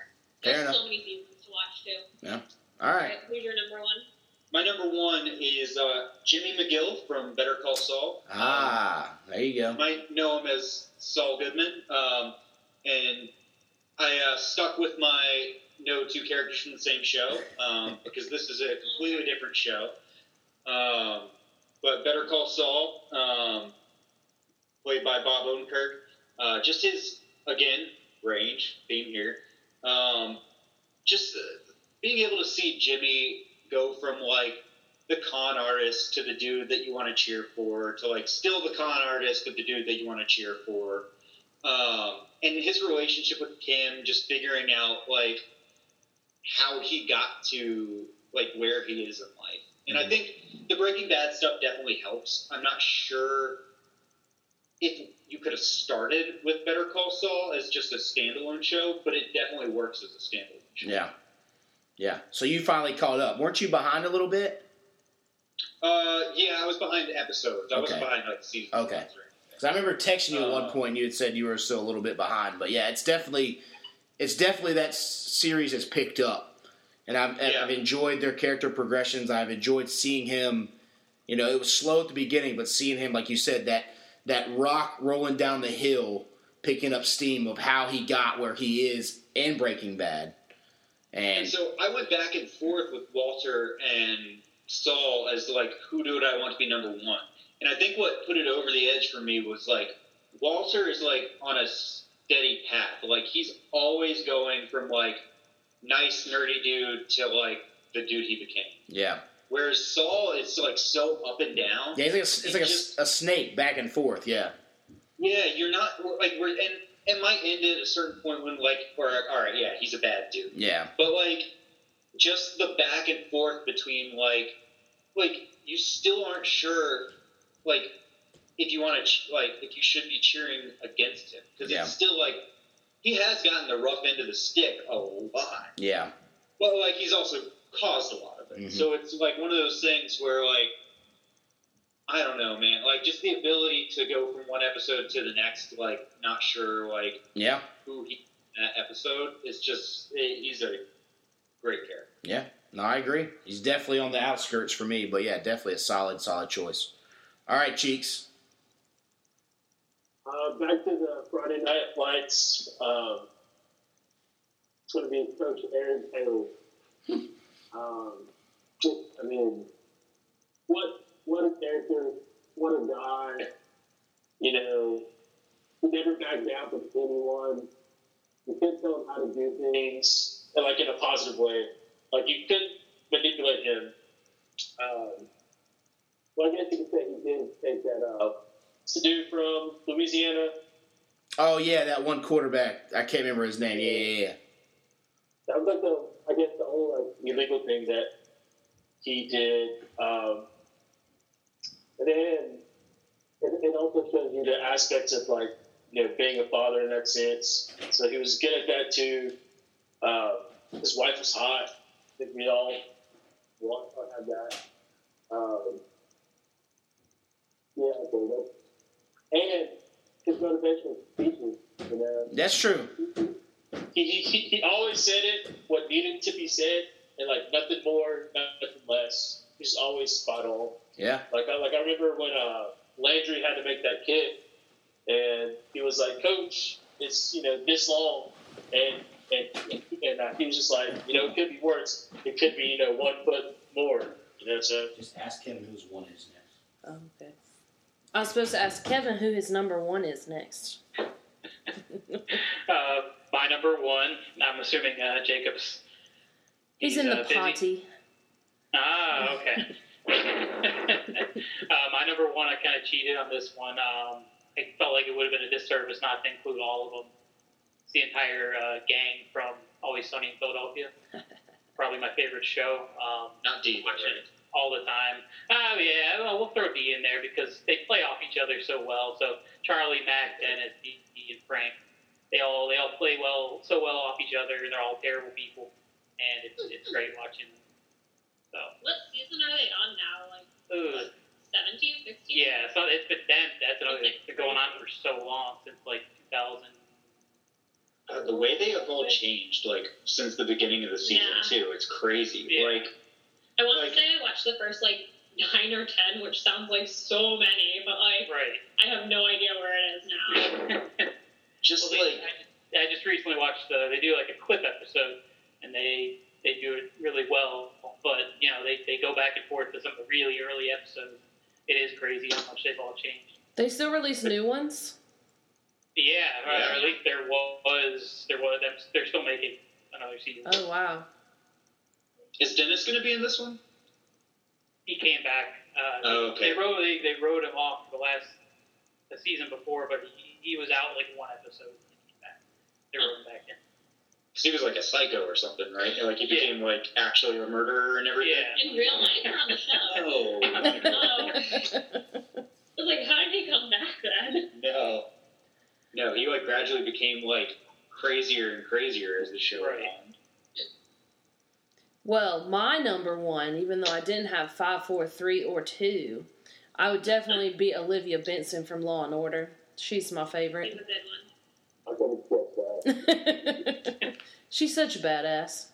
There's fair enough. So many seasons to watch, too. Yeah. All right. All right. Who's your number one? My number one is uh, Jimmy McGill from Better Call Saul. Ah, um, there you go. You might know him as Saul Goodman. Um, and I uh, stuck with my no two characters from the same show um, because this is a completely different show. Um, but Better Call Saul, um, played by Bob Odenkirk, uh, just his, again... range being here, um, just uh, being able to see Jimmy go from like the con artist to the dude that you want to cheer for to like still the con artist of the dude that you want to cheer for, um, and his relationship with Kim, just figuring out like how he got to like where he is in life. And I think the Breaking Bad stuff definitely helps. I'm not sure if you could have started with Better Call Saul as just a standalone show, but it definitely works as a standalone show. Yeah. Yeah. So you finally caught up. Weren't you behind a little bit? Uh, yeah, I was behind episodes. I okay. was behind, like, season. Okay. Because I remember texting you uh, at one point, and you had said you were still a little bit behind. But, yeah, it's definitely it's definitely that series has picked up. And I've, yeah. I've enjoyed their character progressions. I've enjoyed seeing him. You know, it was slow at the beginning, but seeing him, like you said, that... that rock rolling down the hill, picking up steam of how he got where he is in Breaking Bad. And, and so I went back and forth with Walter and Saul as to, like, who do I want to be number one? And I think what put it over the edge for me was, like, Walter is, like, on a steady path. Like, he's always going from, like, nice, nerdy dude to, like, the dude he became. Yeah. Whereas Saul is, like, so up and down. Yeah, he's like a, it's like a, just, a snake back and forth, yeah. Yeah, you're not, like, we're, and it might end at a certain point when, like, or, all right, yeah, he's a bad dude. Yeah. But, like, just the back and forth between, like, like, you still aren't sure, like, if you want to, like, if you should be cheering against him. Because yeah. it's still, like, he has gotten the rough end of the stick a lot. Yeah. But, like, he's also caused a lot. Mm-hmm. So it's like one of those things where, like, I don't know, man. Like, just the ability to go from one episode to the next, like, not sure, like, yeah, who he that episode is. Just he's a great character. Yeah, no, I agree. He's definitely on the outskirts for me, but yeah, definitely a solid, solid choice. All right, Cheeks. Uh, back to the Friday Night Lights. Um, it's going to be Coach Aaron Taylor. Um, I mean, what what a character, what a guy, you know, he never backed down from anyone, you could tell him how to do things, and like in a positive way, like you could manipulate him, um, well I guess you could say he did take that up, it's a dude from Louisiana. Oh yeah, that one quarterback, I can't remember his name, yeah, yeah, yeah. That was like the, I guess the only like illegal thing that he did. Um, and then it, it also shows you the aspects of, like, you know, being a father in that sense. So he was good at that too. Uh, his wife was hot. I think we all want to have that. Um, yeah, I think that. And his motivation was teaching, you know. That's true. He, he, he, he always said it, what needed to be said, and, like, nothing more, nothing less. He's always spot on. Yeah. Like, I, like I remember when uh, Landry had to make that kick, and he was like, Coach, it's, you know, this long. And and, and uh, he was just like, you know, it could be worse. It could be, you know, one foot more. You know, so. Just ask him who's one is next. Oh, okay. I was supposed to ask Kevin who his number one is next. uh, my number one, I'm assuming uh, Jacob's. He's, he's in uh, the busy. Potty. Ah, okay. uh, my number one, I kind of cheated on this one. Um, I felt like it would have been a disservice not to include all of them. It's the entire uh, gang from Always Sunny in Philadelphia. Probably my favorite show. Um, not D, watch it. All the time. Oh, yeah, well, we'll throw D in there because they play off each other so well. So Charlie, Mac, Dennis, D, D, and Frank, they all they all play well so well off each other. They're all terrible people, and it's it's great watching them. So what season are they on now? Like, like seventeen, sixteen? Yeah, so it's been them. That's another thing. It's been going on for so long, since like two thousand. Uh, the way they have all changed, like, since the beginning of the season, yeah. too. It's crazy. Yeah. Like, I want like, to say I watched the first, like, nine or ten, which sounds like so many, but, like, right. I have no idea where it is now. just, well, they, like... I just, I just recently watched, the, they do, like, a clip episode, and they they do it really well, but, you know, they, they go back and forth to some of the really early episodes. It is crazy how much they've all changed. They still release but, new ones? Yeah, yeah, or at least there was, there was, they're still making another season. Oh, wow. Is Dennis going to be in this one? He came back. Uh, oh, okay. They wrote, they, they wrote him off the last the season before, but he, he was out like one episode. And he came back. They wrote him back in. Because he was like a psycho or something, right? Like he became yeah. like actually a murderer and everything. Yeah. In real life on the show. Oh. I was like, how did he come back then? No. No, he like gradually became like crazier and crazier as the show went right. on. Well, my number one, even though I didn't have five, four, three, or two, I would definitely be Olivia Benson from Law and Order. She's my favorite. She's such a badass.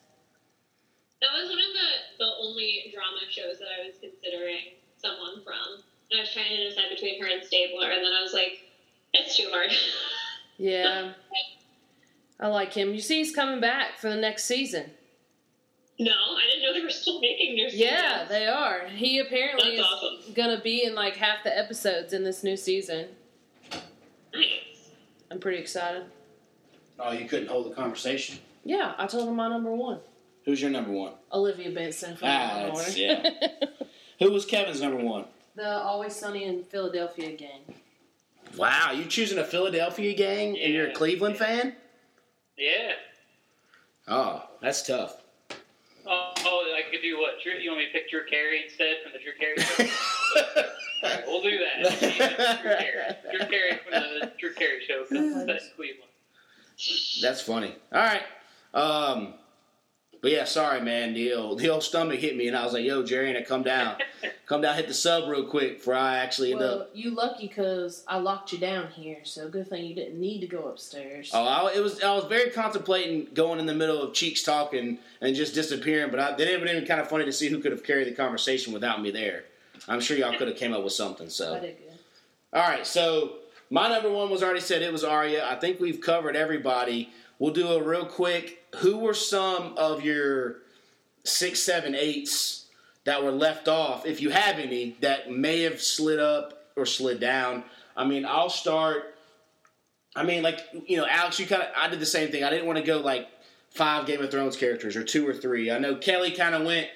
That was one of the, the only drama shows that I was considering someone from. And I was trying to decide between her and Stabler, and then I was like, it's too hard. Yeah. I like him. You see he's coming back for the next season. No, I didn't know they were still making new seasons. Yeah, they are. He apparently That's is awesome. Going to be in like half the episodes in this new season. Nice. I'm pretty excited. Oh, you couldn't hold the conversation? Yeah, I told him my number one. Who's your number one? Olivia Benson from ah, Law and Order. Yeah. Who was Kevin's number one? The Always Sunny in Philadelphia gang. Wow, you choosing a Philadelphia gang yeah. and you're a Cleveland yeah. fan? Yeah. Oh, that's tough. Oh, oh, I could do what? You want me to pick Drew Carey instead from the Drew Carey show? Right, we'll do that. Drew Carey. Drew Carey from the Drew Carey show. That's Cleveland. That's funny. All right. Um, but yeah, sorry, man. The old, the old stomach hit me, and I was like, yo, Jerry, and I come down. Come down, hit the sub real quick before I actually end well, up. You lucky because I locked you down here, so good thing you didn't need to go upstairs. Oh, I, it was, I was very contemplating going in the middle of Cheeks talking and just disappearing, but I, it would have been kind of funny to see who could have carried the conversation without me there. I'm sure y'all could have came up with something. So I did good. All right, so my number one was already said. It was Arya. I think we've covered everybody. We'll do a real quick, who were some of your six, seven, eights that were left off, if you have any, that may have slid up or slid down? I mean, I'll start. I mean, like, you know, Alex, you kind of, I did the same thing. I didn't want to go, like, five Game of Thrones characters or two or three. I know Kelly kind of went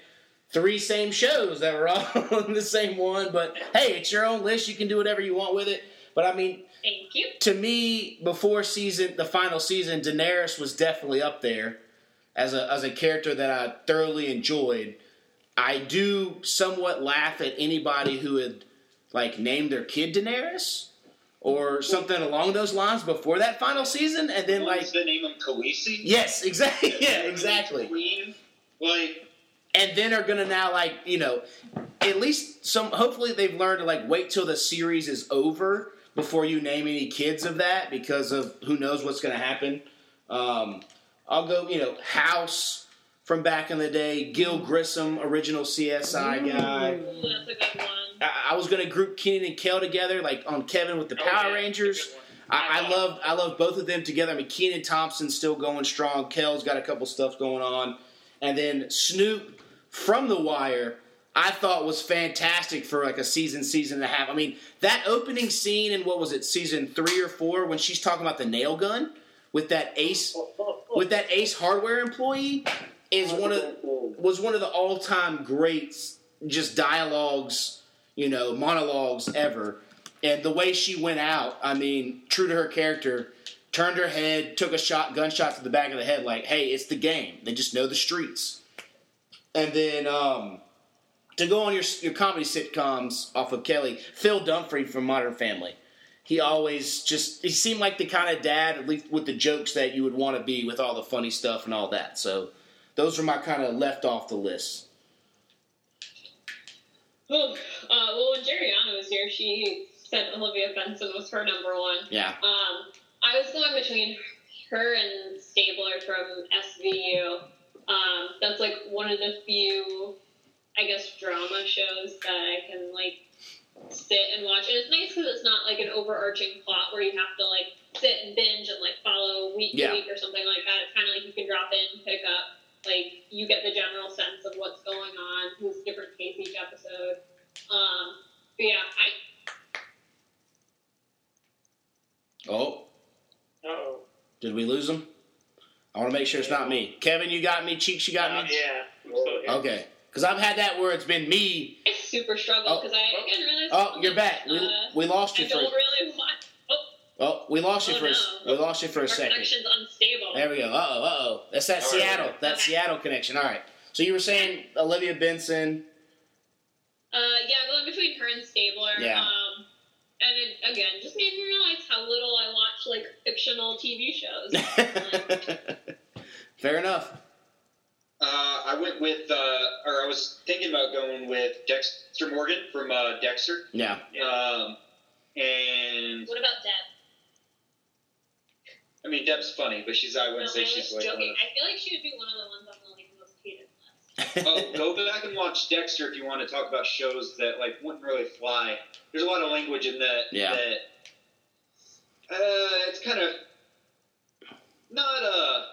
three same shows that were all on the same one, but, hey, it's your own list. You can do whatever you want with it. But, I mean, thank you. To me, before season, the final season, Daenerys was definitely up there. as a as a character that I thoroughly enjoyed. I do somewhat laugh at anybody who had like named their kid Daenerys or something along those lines before that final season, and then like the name of Khaleesi. Yes, exactly. Yeah, exactly. Queen, like, and then are gonna now like you know, at least some. Hopefully, they've learned to like wait till the series is over before you name any kids of that, because of who knows what's gonna happen. Um, I'll go, you know, House from back in the day, Gil Grissom, original C S I guy. Ooh, that's a good one. I, I was going to group Kenan and Kel together, like on Kevin with the oh, Power yeah, Rangers. I, I love I love both of them together. I mean, Kenan Thompson's still going strong. Kel's got a couple stuff going on. And then Snoop from The Wire, I thought was fantastic for like a season, season and a half. I mean, that opening scene in, what was it, season three or four, when she's talking about the nail gun with that Ace with that Ace Hardware employee is one of was one of the all-time greats, just dialogues, you know, monologues ever. And the way she went out, I mean, true to her character, turned her head, took a shot, gunshot to the back of the head, like, hey, it's the game. They just know the streets. And then um, to go on your your comedy sitcoms off of Kelly, Phil Dunphy from Modern Family. He always just, he seemed like the kind of dad, at least with the jokes that you would want to be with all the funny stuff and all that. So those are my kind of left off the list. Oh, uh, well, when Jerianna was here, she said Olivia Benson was her number one. Yeah. Um, I was going between her and Stabler from S V U. Um, that's like one of the few, I guess, drama shows that I can like sit and watch, and it's nice because it's not like an overarching plot where you have to like sit and binge and like follow week yeah. to week or something like that. It's kind of like you can drop in, pick up, like you get the general sense of what's going on, who's different case each episode. Um, but yeah, I. Oh. Uh oh. Did we lose him? I want to make sure it's not me. Kevin, you got me. Cheeks, you got uh, me. Yeah, I'm still here. Okay. Because I've had that where it's been me. I super struggle because oh. I again realized. Oh, you're back. Uh, we, we lost you I for. I don't really want. Oh, oh we lost you oh, for. No. A, we lost you for a Our second. Connection's unstable. There we go. Uh oh. Uh oh. That's that All Seattle. Right. That okay. Seattle connection. All right. So you were saying Olivia Benson. Uh yeah, going between her and Stabler. Yeah. Um, and it, again, just made me realize how little I watch like fictional T V shows. Like, fair enough. Uh, I went with, uh, or I was thinking about going with Dexter Morgan from uh, Dexter. Yeah. Um, and what about Deb? I mean, Deb's funny, but she's I wouldn't no, say I she's like. Joking. One of... I feel like she would be one of the ones on the like most hated list. Oh, go back and watch Dexter if you want to talk about shows that like wouldn't really fly. There's a lot of language in that. Yeah. That, uh, it's kind of not a.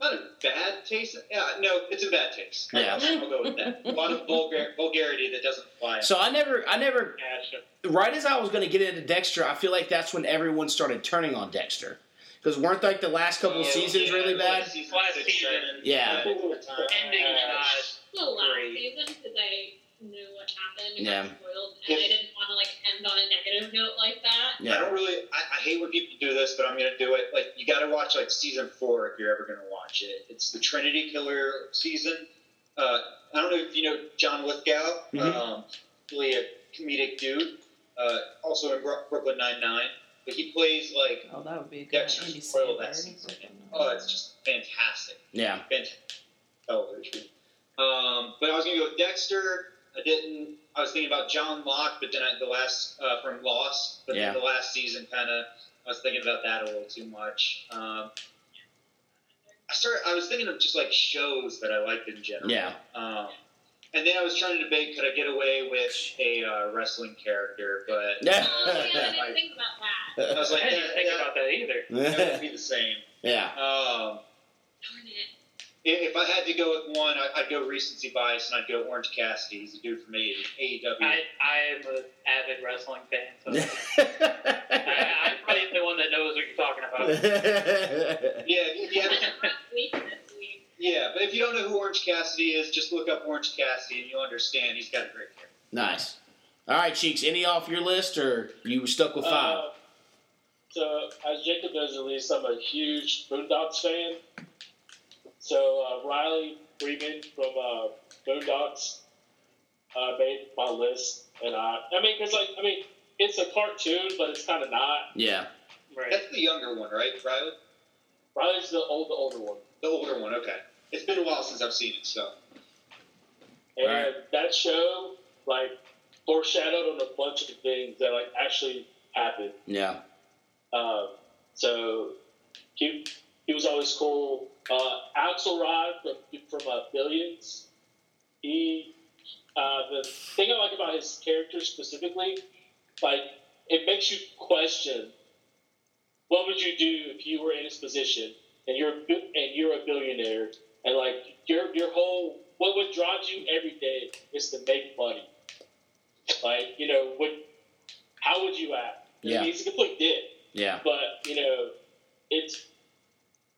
Not a bad taste. Yeah, no, it's a bad taste. Yeah, I'll go with that. A lot of vulgar, vulgarity that doesn't fly. So I never, I never. Right as I was going to get into Dexter, I feel like that's when everyone started turning on Dexter, because weren't like the last couple of oh, seasons yeah, really bad? Season last season, yeah. Ending the last season because I knew what happened and yeah. got spoiled, and I didn't want to like end on a negative note like that. Yeah. I don't really. I, I hate when people do this, but I'm going to do it. Like you got to watch like season four if you're ever going to watch. It. It's the Trinity Killer season. Uh, I don't know if you know John Lithgow, mm-hmm. um, really a comedic dude, uh, also in Brooklyn Nine-Nine, but he plays like oh, that would be good. Dexter's Foil. Oh, it's just fantastic. Yeah, fantastic television. Um, but I was gonna go with Dexter. I didn't. I was thinking about John Locke, but then I, the last uh, from Lost, but yeah. then the last season kind of I was thinking about that a little too much. Um, I started, I was thinking of just, like, shows that I liked in general. Yeah. Um, and then I was trying to debate, could I get away with a uh, wrestling character, but... Yeah. Uh, yeah, I didn't I, think about that. I was like, I didn't that, think that, about that either. That would be the same. Yeah. Um, Darn it. If I had to go with one, I, I'd go recency bias, and I'd go Orange Cassidy. He's a dude from A E W. I, I am an avid wrestling fan, so I, I'm probably the one that knows what you're talking about. Yeah, if you haven't, yeah, but if you don't know who Orange Cassidy is, just look up Orange Cassidy, and you'll understand. He's got a great character. Nice. All right, Cheeks, any off your list, or you stuck with five? Uh, so, as Jacob knows at least, I'm a huge Boondocks fan. So uh, Riley Freeman from uh, Boondocks uh, made my list, and I, I mean, because like, I mean, it's a cartoon, but it's kind of not. Yeah, right. That's the younger one, right, Riley? Riley's the old, the older one. The older one, okay. It's been a while since I've seen it, so. And right. that show, like, foreshadowed on a bunch of things that, like, actually happened. Yeah. Uh, so, he, he was always cool. Uh, Axelrod from, from uh, Billions, he, uh, the thing I like about his character specifically, like, it makes you question, what would you do if you were in his position? And you're and you're a billionaire, and like your your whole what what drives you every day is to make money. Like, you know, what how would you act? Yeah, I mean, he's a complete dick. Yeah, but you know, it's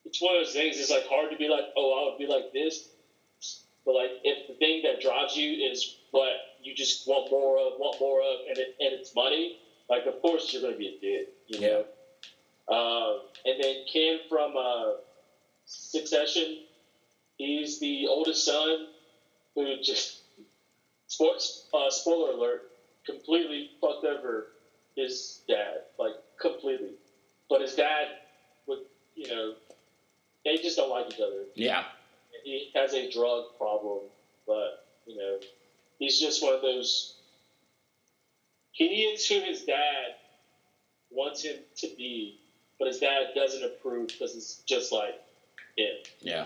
it's one of those things. It's like hard to be like, oh, I would be like this, but like if the thing that drives you is what you just want more of, want more of, and it, and it's money, like of course you're gonna be a dick, you yeah. know. Uh, and then Ken from uh, Succession, he's the oldest son who just, sports, uh, spoiler alert, completely fucked over his dad, like completely. But his dad would, you know, they just don't like each other. Yeah. He has a drug problem, but, you know, he's just one of those, he is who his dad wants him to be. But his dad doesn't approve because it's just like it. Yeah.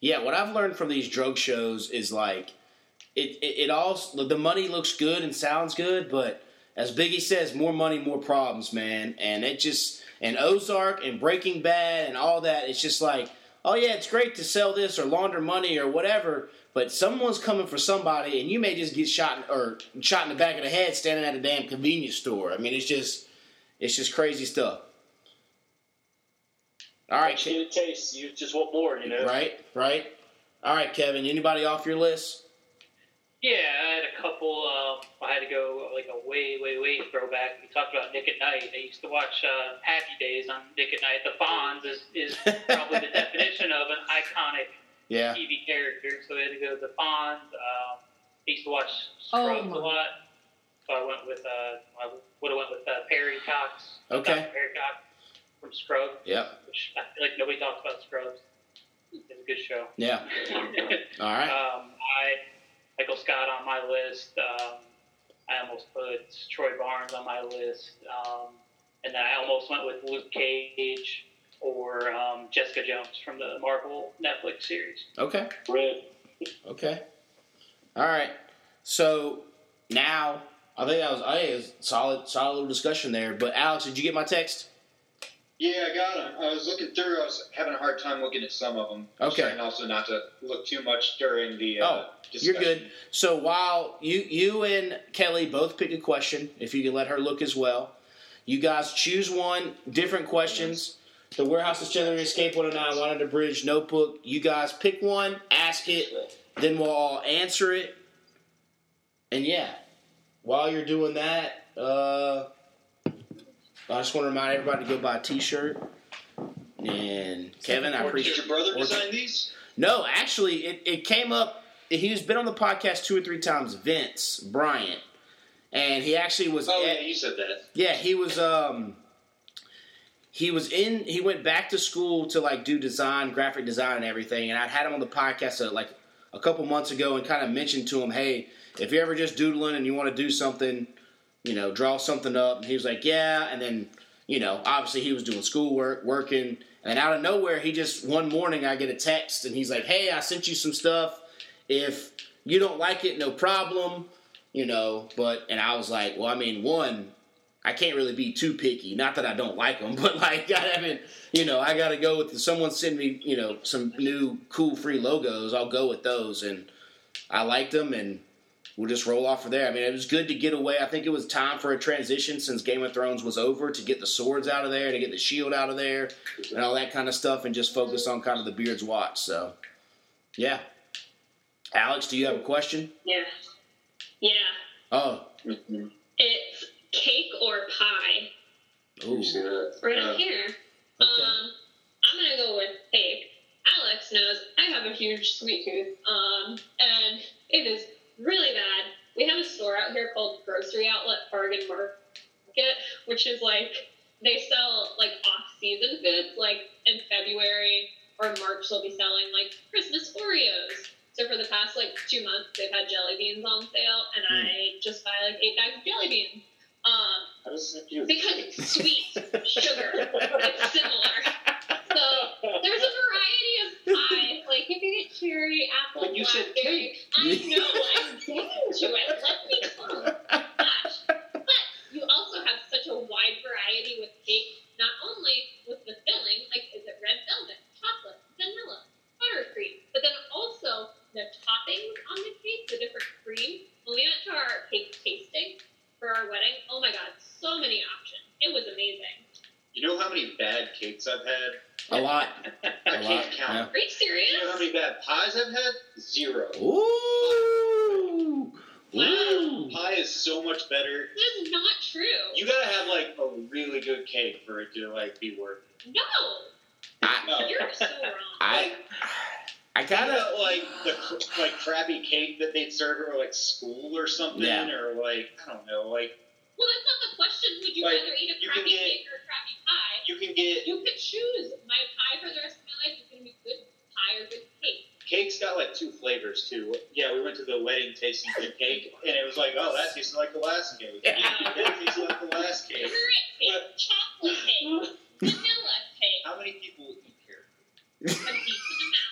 Yeah, what I've learned from these drug shows is like, it, it, it all, the money looks good and sounds good, but as Biggie says, more money, more problems, man. And it just, and Ozark and Breaking Bad and all that, it's just like, oh yeah, it's great to sell this or launder money or whatever, but someone's coming for somebody and you may just get shot in, or shot in the back of the head standing at a damn convenience store. I mean, it's just... It's just crazy stuff. All right, Kevin. It tastes. You just want more, you know. Right, right. All right, Kevin. Anybody off your list? Yeah, I had a couple. Uh, I had to go like a way, way, way throwback. We talked about Nick at Night. I used to watch uh, Happy Days on Nick at Night. The Fonz is, is probably the definition of an iconic yeah. T V character. So I had to go with the Fonz. Uh, I used to watch Scrubs oh, a lot. So I went with, uh, I would have went with uh, Perry Cox. Okay. Doctor Perry Cox from Scrubs. Yeah. Which I feel like nobody talks about Scrubs. It's a good show. Yeah. All right. Um, I, Michael Scott on my list. Um, I almost put Troy Barnes on my list. Um, and then I almost went with Luke Cage or um, Jessica Jones from the Marvel Netflix series. Okay. Red. Okay. All right. So now... I think that was, I think it was a solid, solid little discussion there. But Alex, did you get my text? Yeah, I got them. I was looking through. I was having a hard time looking at some of them. Okay. Trying also not to look too much during the uh, oh, discussion. You're good. So while you you and Kelly both pick a question, if you can let her look as well, you guys choose one, different questions. The Warehouse of Cheddar, Escape one oh nine, Wanted to Bridge, Notebook. You guys pick one, ask it, then we'll all answer it. And yeah. While you're doing that, uh, I just want to remind everybody to go buy a T-shirt. And Kevin, I appreciate. Did your brother design these? No, actually, it, it came up. He's been on the podcast two or three times, Vince Bryant, and he actually was. Oh yeah, you said that. Yeah, he was. Um, he was in. He went back to school to like do design, graphic design, and everything. And I had him on the podcast uh, like a couple months ago, and kind of mentioned to him, hey. If you're ever just doodling and you want to do something, you know, draw something up. And he was like, yeah. And then, you know, obviously he was doing schoolwork, working. And out of nowhere, he just, one morning I get a text and he's like, hey, I sent you some stuff. If you don't like it, no problem. You know, but, and I was like, well, I mean, one, I can't really be too picky. Not that I don't like them, but like, I mean, you know, I got to go with, someone send me, you know, some new cool free logos. I'll go with those. And I liked them and. We'll just roll off from there. I mean, it was good to get away. I think it was time for a transition since Game of Thrones was over to get the swords out of there, to get the shield out of there, and all that kind of stuff, and just focus on kind of the Beard's Watch. So, yeah. Alex, do you have a question? Yeah. Yeah. Oh. Mm-hmm. It's cake or pie. Ooh. Right up here. Okay. Um, I'm going to go with cake. Alex knows I have a huge sweet tooth, um, and it is really bad. We have a store out here called Grocery Outlet Bargain Market, which is like, they sell like off-season goods. Like in February or March, they'll be selling like Christmas Oreos. So for the past like two months, they've had jelly beans on sale, and mm. I just buy like eight bags of jelly beans. Um, How does it do? Because it's sweet sugar. It's similar. So there's a variety of pies. Like if you get cherry, apple, when you blackberry. Cake, I know I'm getting to it. Let me come. Gosh. But you also have such a wide variety with cake. Not only with the filling, like is it red velvet, chocolate, vanilla, buttercream, but then also the toppings on the cake, the different cream. When we went to our cake tasting for our wedding, oh my God, so many options. It was amazing. You know how many bad cakes I've had? A lot. I a can't lot. count. Yeah. Are you serious? You know how many bad pies I've had? Zero. Ooh. Wow. Ooh. Pie is so much better. That is not true. You gotta have, like, a really good cake for it to, like, be worth it. No. I, no. You're so wrong. I... I gotta you know, like the like crappy cake that they'd serve at like school or something, yeah. or like I don't know, like. Well, that's not the question. Would you like, rather eat a crappy get, cake or a crappy pie? You can get. You could choose. My pie for the rest of my life is gonna be good pie or good cake. Cake's got like two flavors too. Yeah, we went to the wedding tasting for cake, and it was like, oh, that tasted like the last cake. Yeah, that tasted like the last cake. Carrot cake, but, chocolate cake, vanilla cake. How many people eat carrot cake? A piece of the mouth.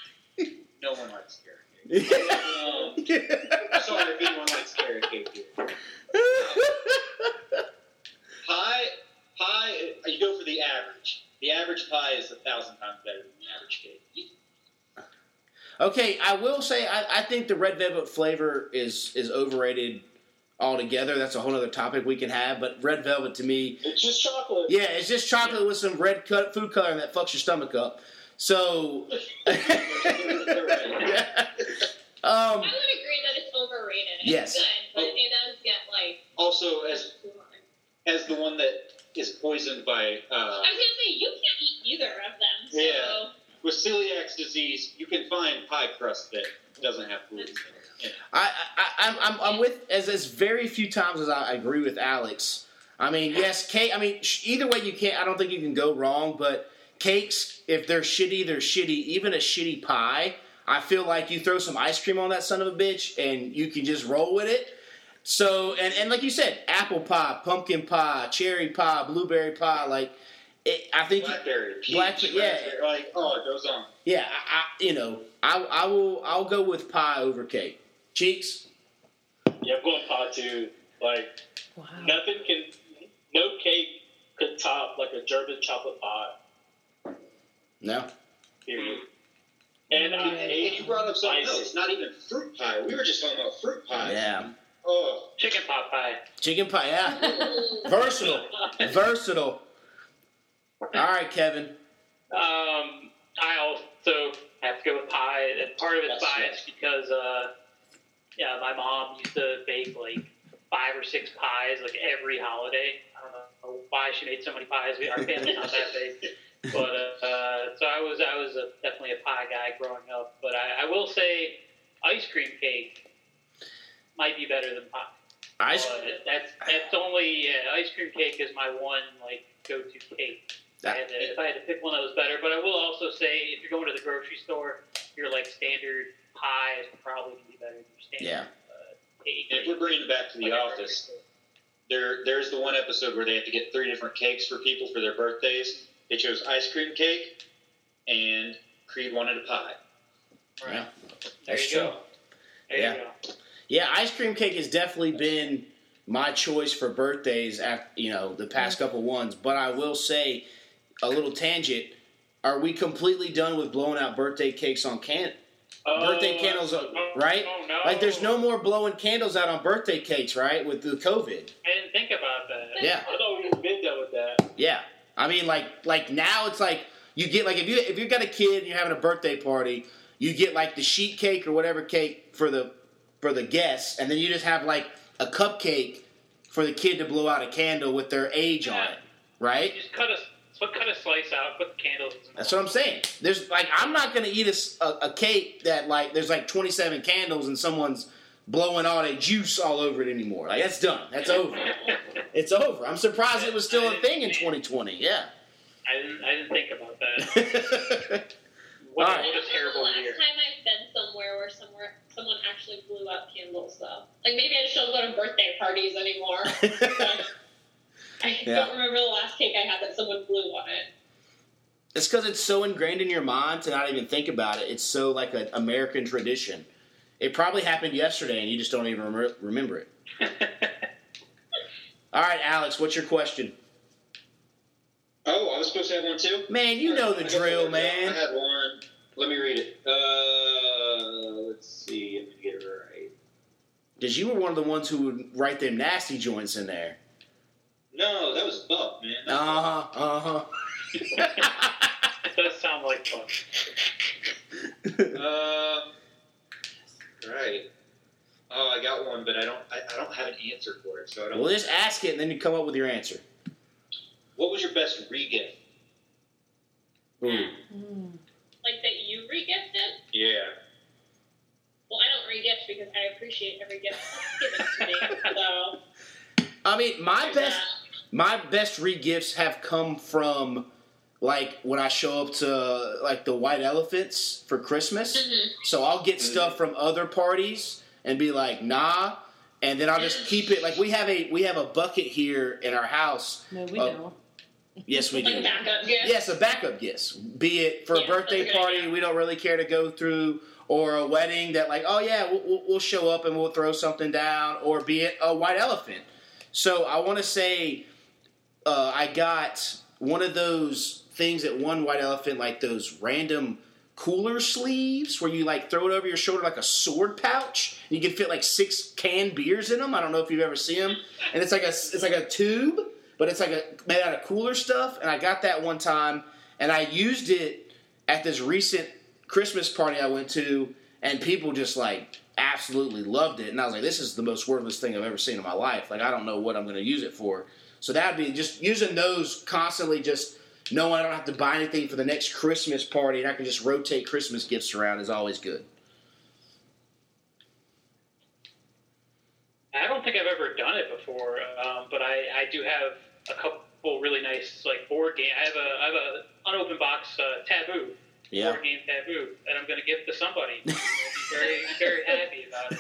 No one likes carrot cake. um, yeah. Sorry if anyone likes carrot cake here. Um, pie, pie, you go for the average. The average pie is a thousand times better than the average cake. Okay, I will say I, I think the red velvet flavor is, is overrated altogether. That's a whole other topic we can have, but red velvet to me... It's just chocolate. Yeah, it's just chocolate yeah. with some red food coloring that fucks your stomach up. So, yeah. um, I would agree that it's overrated. It's yes. good, but oh. it does get like. Also, as as the one that is poisoned by. Uh, I was gonna say you can't eat either of them. So. Yeah. With celiac disease, you can find pie crust that doesn't have gluten in it. Yeah. I I I'm I'm with as as very few times as I agree with Alex. I mean, yes, Kate. I mean, either way, you can't. I don't think you can go wrong, but. Cakes, if they're shitty, they're shitty. Even a shitty pie, I feel like you throw some ice cream on that son of a bitch and you can just roll with it. So, and, and like you said, apple pie, pumpkin pie, cherry pie, blueberry pie, like, it, I think... Blackberry, you, peach, blackberry, yeah. Like, oh, it goes on. Yeah, I, I, you know, I, I will, I'll go with pie over cake. Cheeks? Yeah, I'm going pie too. Like, wow. nothing can, no cake could top, like, a German chocolate pie. No. Period. And I hate. You brought up something else. It's not even fruit pie. We were just talking about fruit pie. Yeah. Oh, chicken pot pie. Chicken pie, yeah. Versatile. Versatile. All right, Kevin. Um, I also have to go with pie. And part of it's biased because, uh, yeah, my mom used to bake like five or six pies like every holiday. I don't know why she made so many pies. We, our family's not that big. But uh, uh, so I was I was a, definitely a pie guy growing up. But I, I will say, ice cream cake might be better than pie. Ice cream. That's that's only uh, ice cream cake is my one like go to cake. That, and, uh, if I had to pick one that was better, but I will also say if you're going to the grocery store, your like standard pie is probably gonna be better than your standard yeah. uh, cake. If we're bringing it back to the like office, there there's the one episode where they have to get three different cakes for people for their birthdays. They chose ice cream cake, and Creed wanted a pie. Right. Yeah, that's true. Go. There yeah. you go. Yeah, ice cream cake has definitely been my choice for birthdays, after, you know, the past couple ones. But I will say, a little tangent, are we completely done with blowing out birthday cakes on can? Oh, birthday candles, oh, right? Oh, no. Like, there's no more blowing candles out on birthday cakes, right, with the COVID. I didn't think about that. Yeah. I thought we'd been done with that. Yeah. I mean, like, like now it's like you get like if you if you've got a kid and you're having a birthday party, you get like the sheet cake or whatever cake for the for the guests, and then you just have like a cupcake for the kid to blow out a candle with their age yeah. on it, right? You just cut a So cut a slice out, put the candles in. That's what I'm saying. There's like I'm not gonna eat a, a, a cake that like there's like twenty-seven candles and someone's blowing all that juice all over it anymore. Like that's done. That's over. It's over. I'm surprised I, it was still I a thing in twenty twenty. Yeah. I didn't. I didn't think about that. What right. a terrible last year. Last time I've been somewhere where somewhere someone actually blew out candles though. Like maybe I just don't go to birthday parties anymore. I yeah. don't remember the last cake I had that someone blew on it. It's because it's so ingrained in your mind to not even think about it. It's so like an American tradition. It probably happened yesterday, and you just don't even rem- remember it. All right, Alex, what's your question? Oh, I was supposed to have one, too? Man, you All know right, the I drill, man. I had one. Let me read it. Uh, let's see if I get it right. Because you were one of the ones who would write them nasty joints in there. No, that was Buck, man. That uh-huh, Buck. uh-huh. It does sound like Buck. uh, right. Oh, I got one, but I don't I, I don't have an answer for it, so I don't... Well, just ask it, and then you come up with your answer. What was your best re-gift? Ooh. Like that you re-gifted? Yeah. Well, I don't re-gift because I appreciate every gift that's given to me, so... I mean, my best my best re-gifts have come from, like, when I show up to, like, the White Elephants for Christmas. Mm-hmm. So I'll get stuff from other parties and be like, nah. And then I'll just keep it. Like, we have a we have a bucket here in our house. No, we uh, don't. Yes, we do. Like backup gifts? Yes, a backup gift. Be it for yeah, a birthday party idea. We don't really care to go through, or a wedding that, like, oh, yeah, we'll, we'll show up and we'll throw something down. Or be it a White Elephant. So I want to say uh, I got one of those things at one White Elephant, like those random cooler sleeves where you like throw it over your shoulder like a sword pouch. And you can fit like six canned beers in them. I don't know if you've ever seen them. And it's like a it's like a tube, but it's like a, made out of cooler stuff. And I got that one time, and I used it at this recent Christmas party I went to, and people just like absolutely loved it, and I was like, this is the most worthless thing I've ever seen in my life. Like, I don't know what I'm going to use it for. So that'd be just using those constantly, just knowing I don't have to buy anything for the next Christmas party, and I can just rotate Christmas gifts around is always good. I don't think I've ever done it before, um, but I, I do have a couple really nice like board game. I have a I have an unopened box uh, Taboo. Yeah. Board game Taboo, and I'm going to give it to somebody. I'll be very, very happy about it.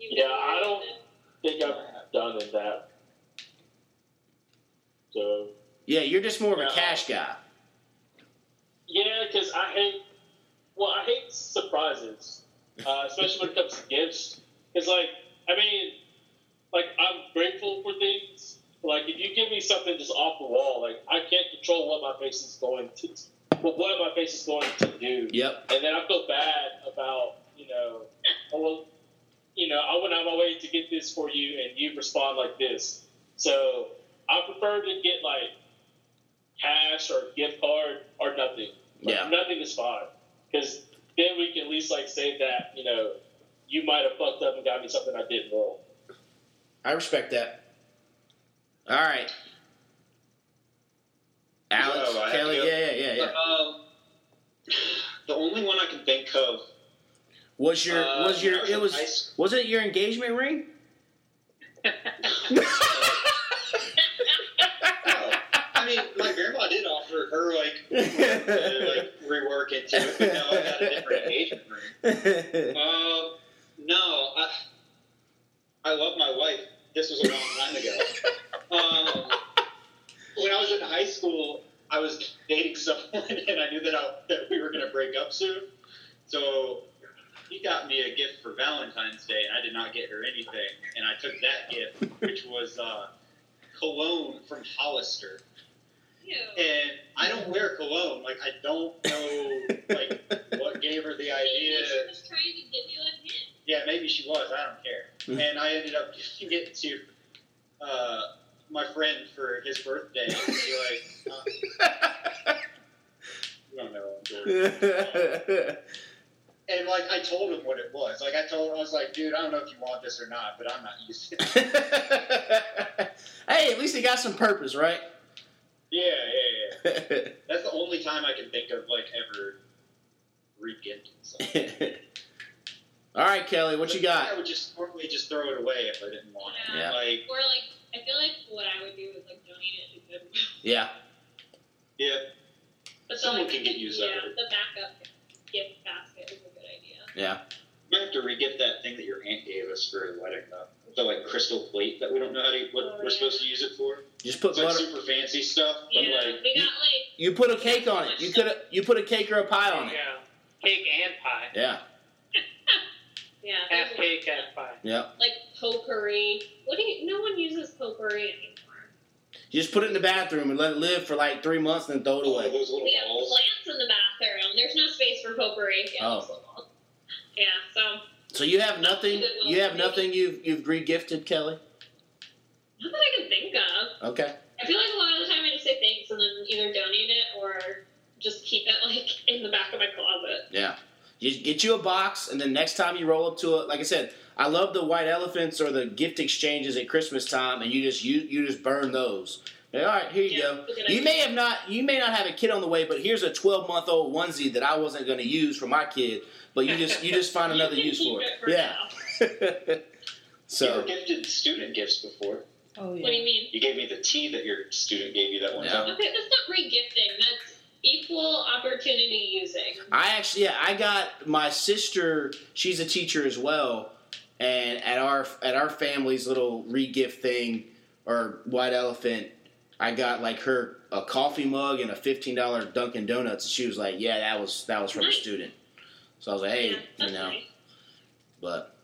Yeah, I don't think I've done it that. So. Yeah, you're just more of a uh, cash guy. Yeah, because I hate. Well, I hate surprises, uh, especially when it comes to gifts. Because, like, I mean, like I'm grateful for things. Like, if you give me something just off the wall, like, I can't control what my face is going to do. Well, what my face is going to do. Yep. And then I feel bad about, you know, well, you know, I went out of my way to get this for you, and you respond like this. So I prefer to get, like, cash or gift card or nothing. Like, yeah. Nothing is fine. Because then we can at least, like, say that, you know, you might have fucked up and got me something I did wrong. I respect that. All right, Alex, no, Kelly, yeah, yeah, yeah, yeah. Uh, the only one I can think of was your uh, was your it was nice. Was it your engagement ring? uh, I mean, my grandma did offer her like, to, like rework it too, but now I got a different engagement ring. Um, no, I I love my wife. This was a long time ago. Um, when I was in high school, I was dating someone, and I knew that, I, that we were going to break up soon. So he got me a gift for Valentine's Day, and I did not get her anything. And I took that gift, which was uh, cologne from Hollister. Ew. And I don't wear cologne. Like, I don't know like what gave her the idea. Maybe she was trying to get you a hint. Yeah, maybe she was. I don't care. And I ended up giving it to uh, my friend for his birthday. And be like, uh, I don't know what I'm doing. And, like, I told him what it was. Like, I told him, I was like, dude, I don't know if you want this or not, but I'm not using it. Hey, at least he got some purpose, right? Yeah, yeah, yeah. That's the only time I can think of, like, ever repenting something. All right, Kelly, what but you got? I would just normally just throw it away if I didn't want it. Yeah. Like, or, like, I feel like what I would do is, like, donate it to Goodwill. Yeah. Yeah. But someone so, like, can get used yeah, out of it. The backup gift basket is a good idea. Yeah. We have to re-gift that thing that your aunt gave us for a wedding, though. The, like, crystal plate that we don't know how to, what oh, we're yeah. supposed to use it for. Just put it's butter. Like super fancy stuff. But yeah, like, we got, like, you put a cake on it. You could a, you put a cake or a pie on it. Yeah, cake and pie. Yeah. Yeah. Half cake, half pie. Yeah. Like potpourri. What do you? No one uses potpourri anymore. You just put it in the bathroom and let it live for like three months and then throw it away. Oh, those little we balls. Have plants in the bathroom. There's no space for potpourri. Yeah, oh. Yeah. So. So you have nothing. You have nothing. You've you've re-gifted, Kelly. Not that I can think of. Okay. I feel like a lot of the time I just say thanks and then either donate it or just keep it like in the back of my closet. Yeah. You get you a box, and then next time you roll up to it, like I said, I love the white elephants or the gift exchanges at Christmas time, and you just you you just burn those. All right, here you yeah, go. You may have not, you may not have a kid on the way, but here's a twelve-month-old onesie that I wasn't going to use for my kid. But you just, you just find another use for it. For yeah. So. You were gifted student gifts before. Oh yeah. What do you mean? You gave me the tea that your student gave you that one yeah. time. Okay, that's not re-gifting. That's equal opportunity using. I actually, yeah, I got my sister. She's a teacher as well, and at our at our family's little re-gift thing or white elephant. I got, like, her a coffee mug and a fifteen dollars Dunkin' Donuts, and she was like, yeah, that was that was from a student. So I was like, hey, yeah, you know. Nice. But,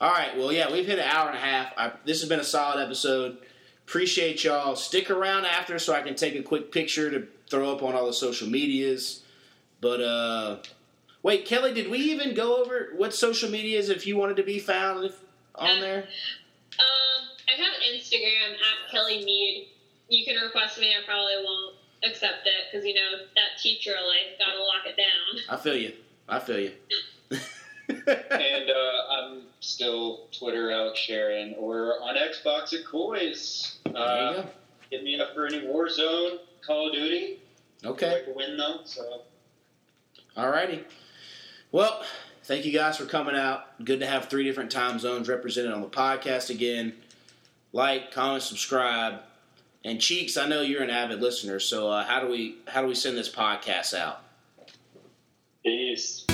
all right, well, yeah, we've hit an hour and a half. I, this has been a solid episode. Appreciate y'all. Stick around after so I can take a quick picture to throw up on all the social medias. But, uh, wait, Kelly, did we even go over what social medias if you wanted to be found if, on there? Um, I have Instagram, at Kelly Mead. You can request me. I probably won't accept it because, you know, that teacher life, got to lock it down. I feel you. I feel you. And uh, I'm still Twitter out sharing or on Xbox at Coys. Uh, there you go. Hit me up for any Warzone, Call of Duty. Okay. Like a win, though, so. All righty. Well, thank you guys for coming out. Good to have three different time zones represented on the podcast again. Like, comment, subscribe. And Cheeks, I know you're an avid listener, so uh, how do we how do we send this podcast out? Peace.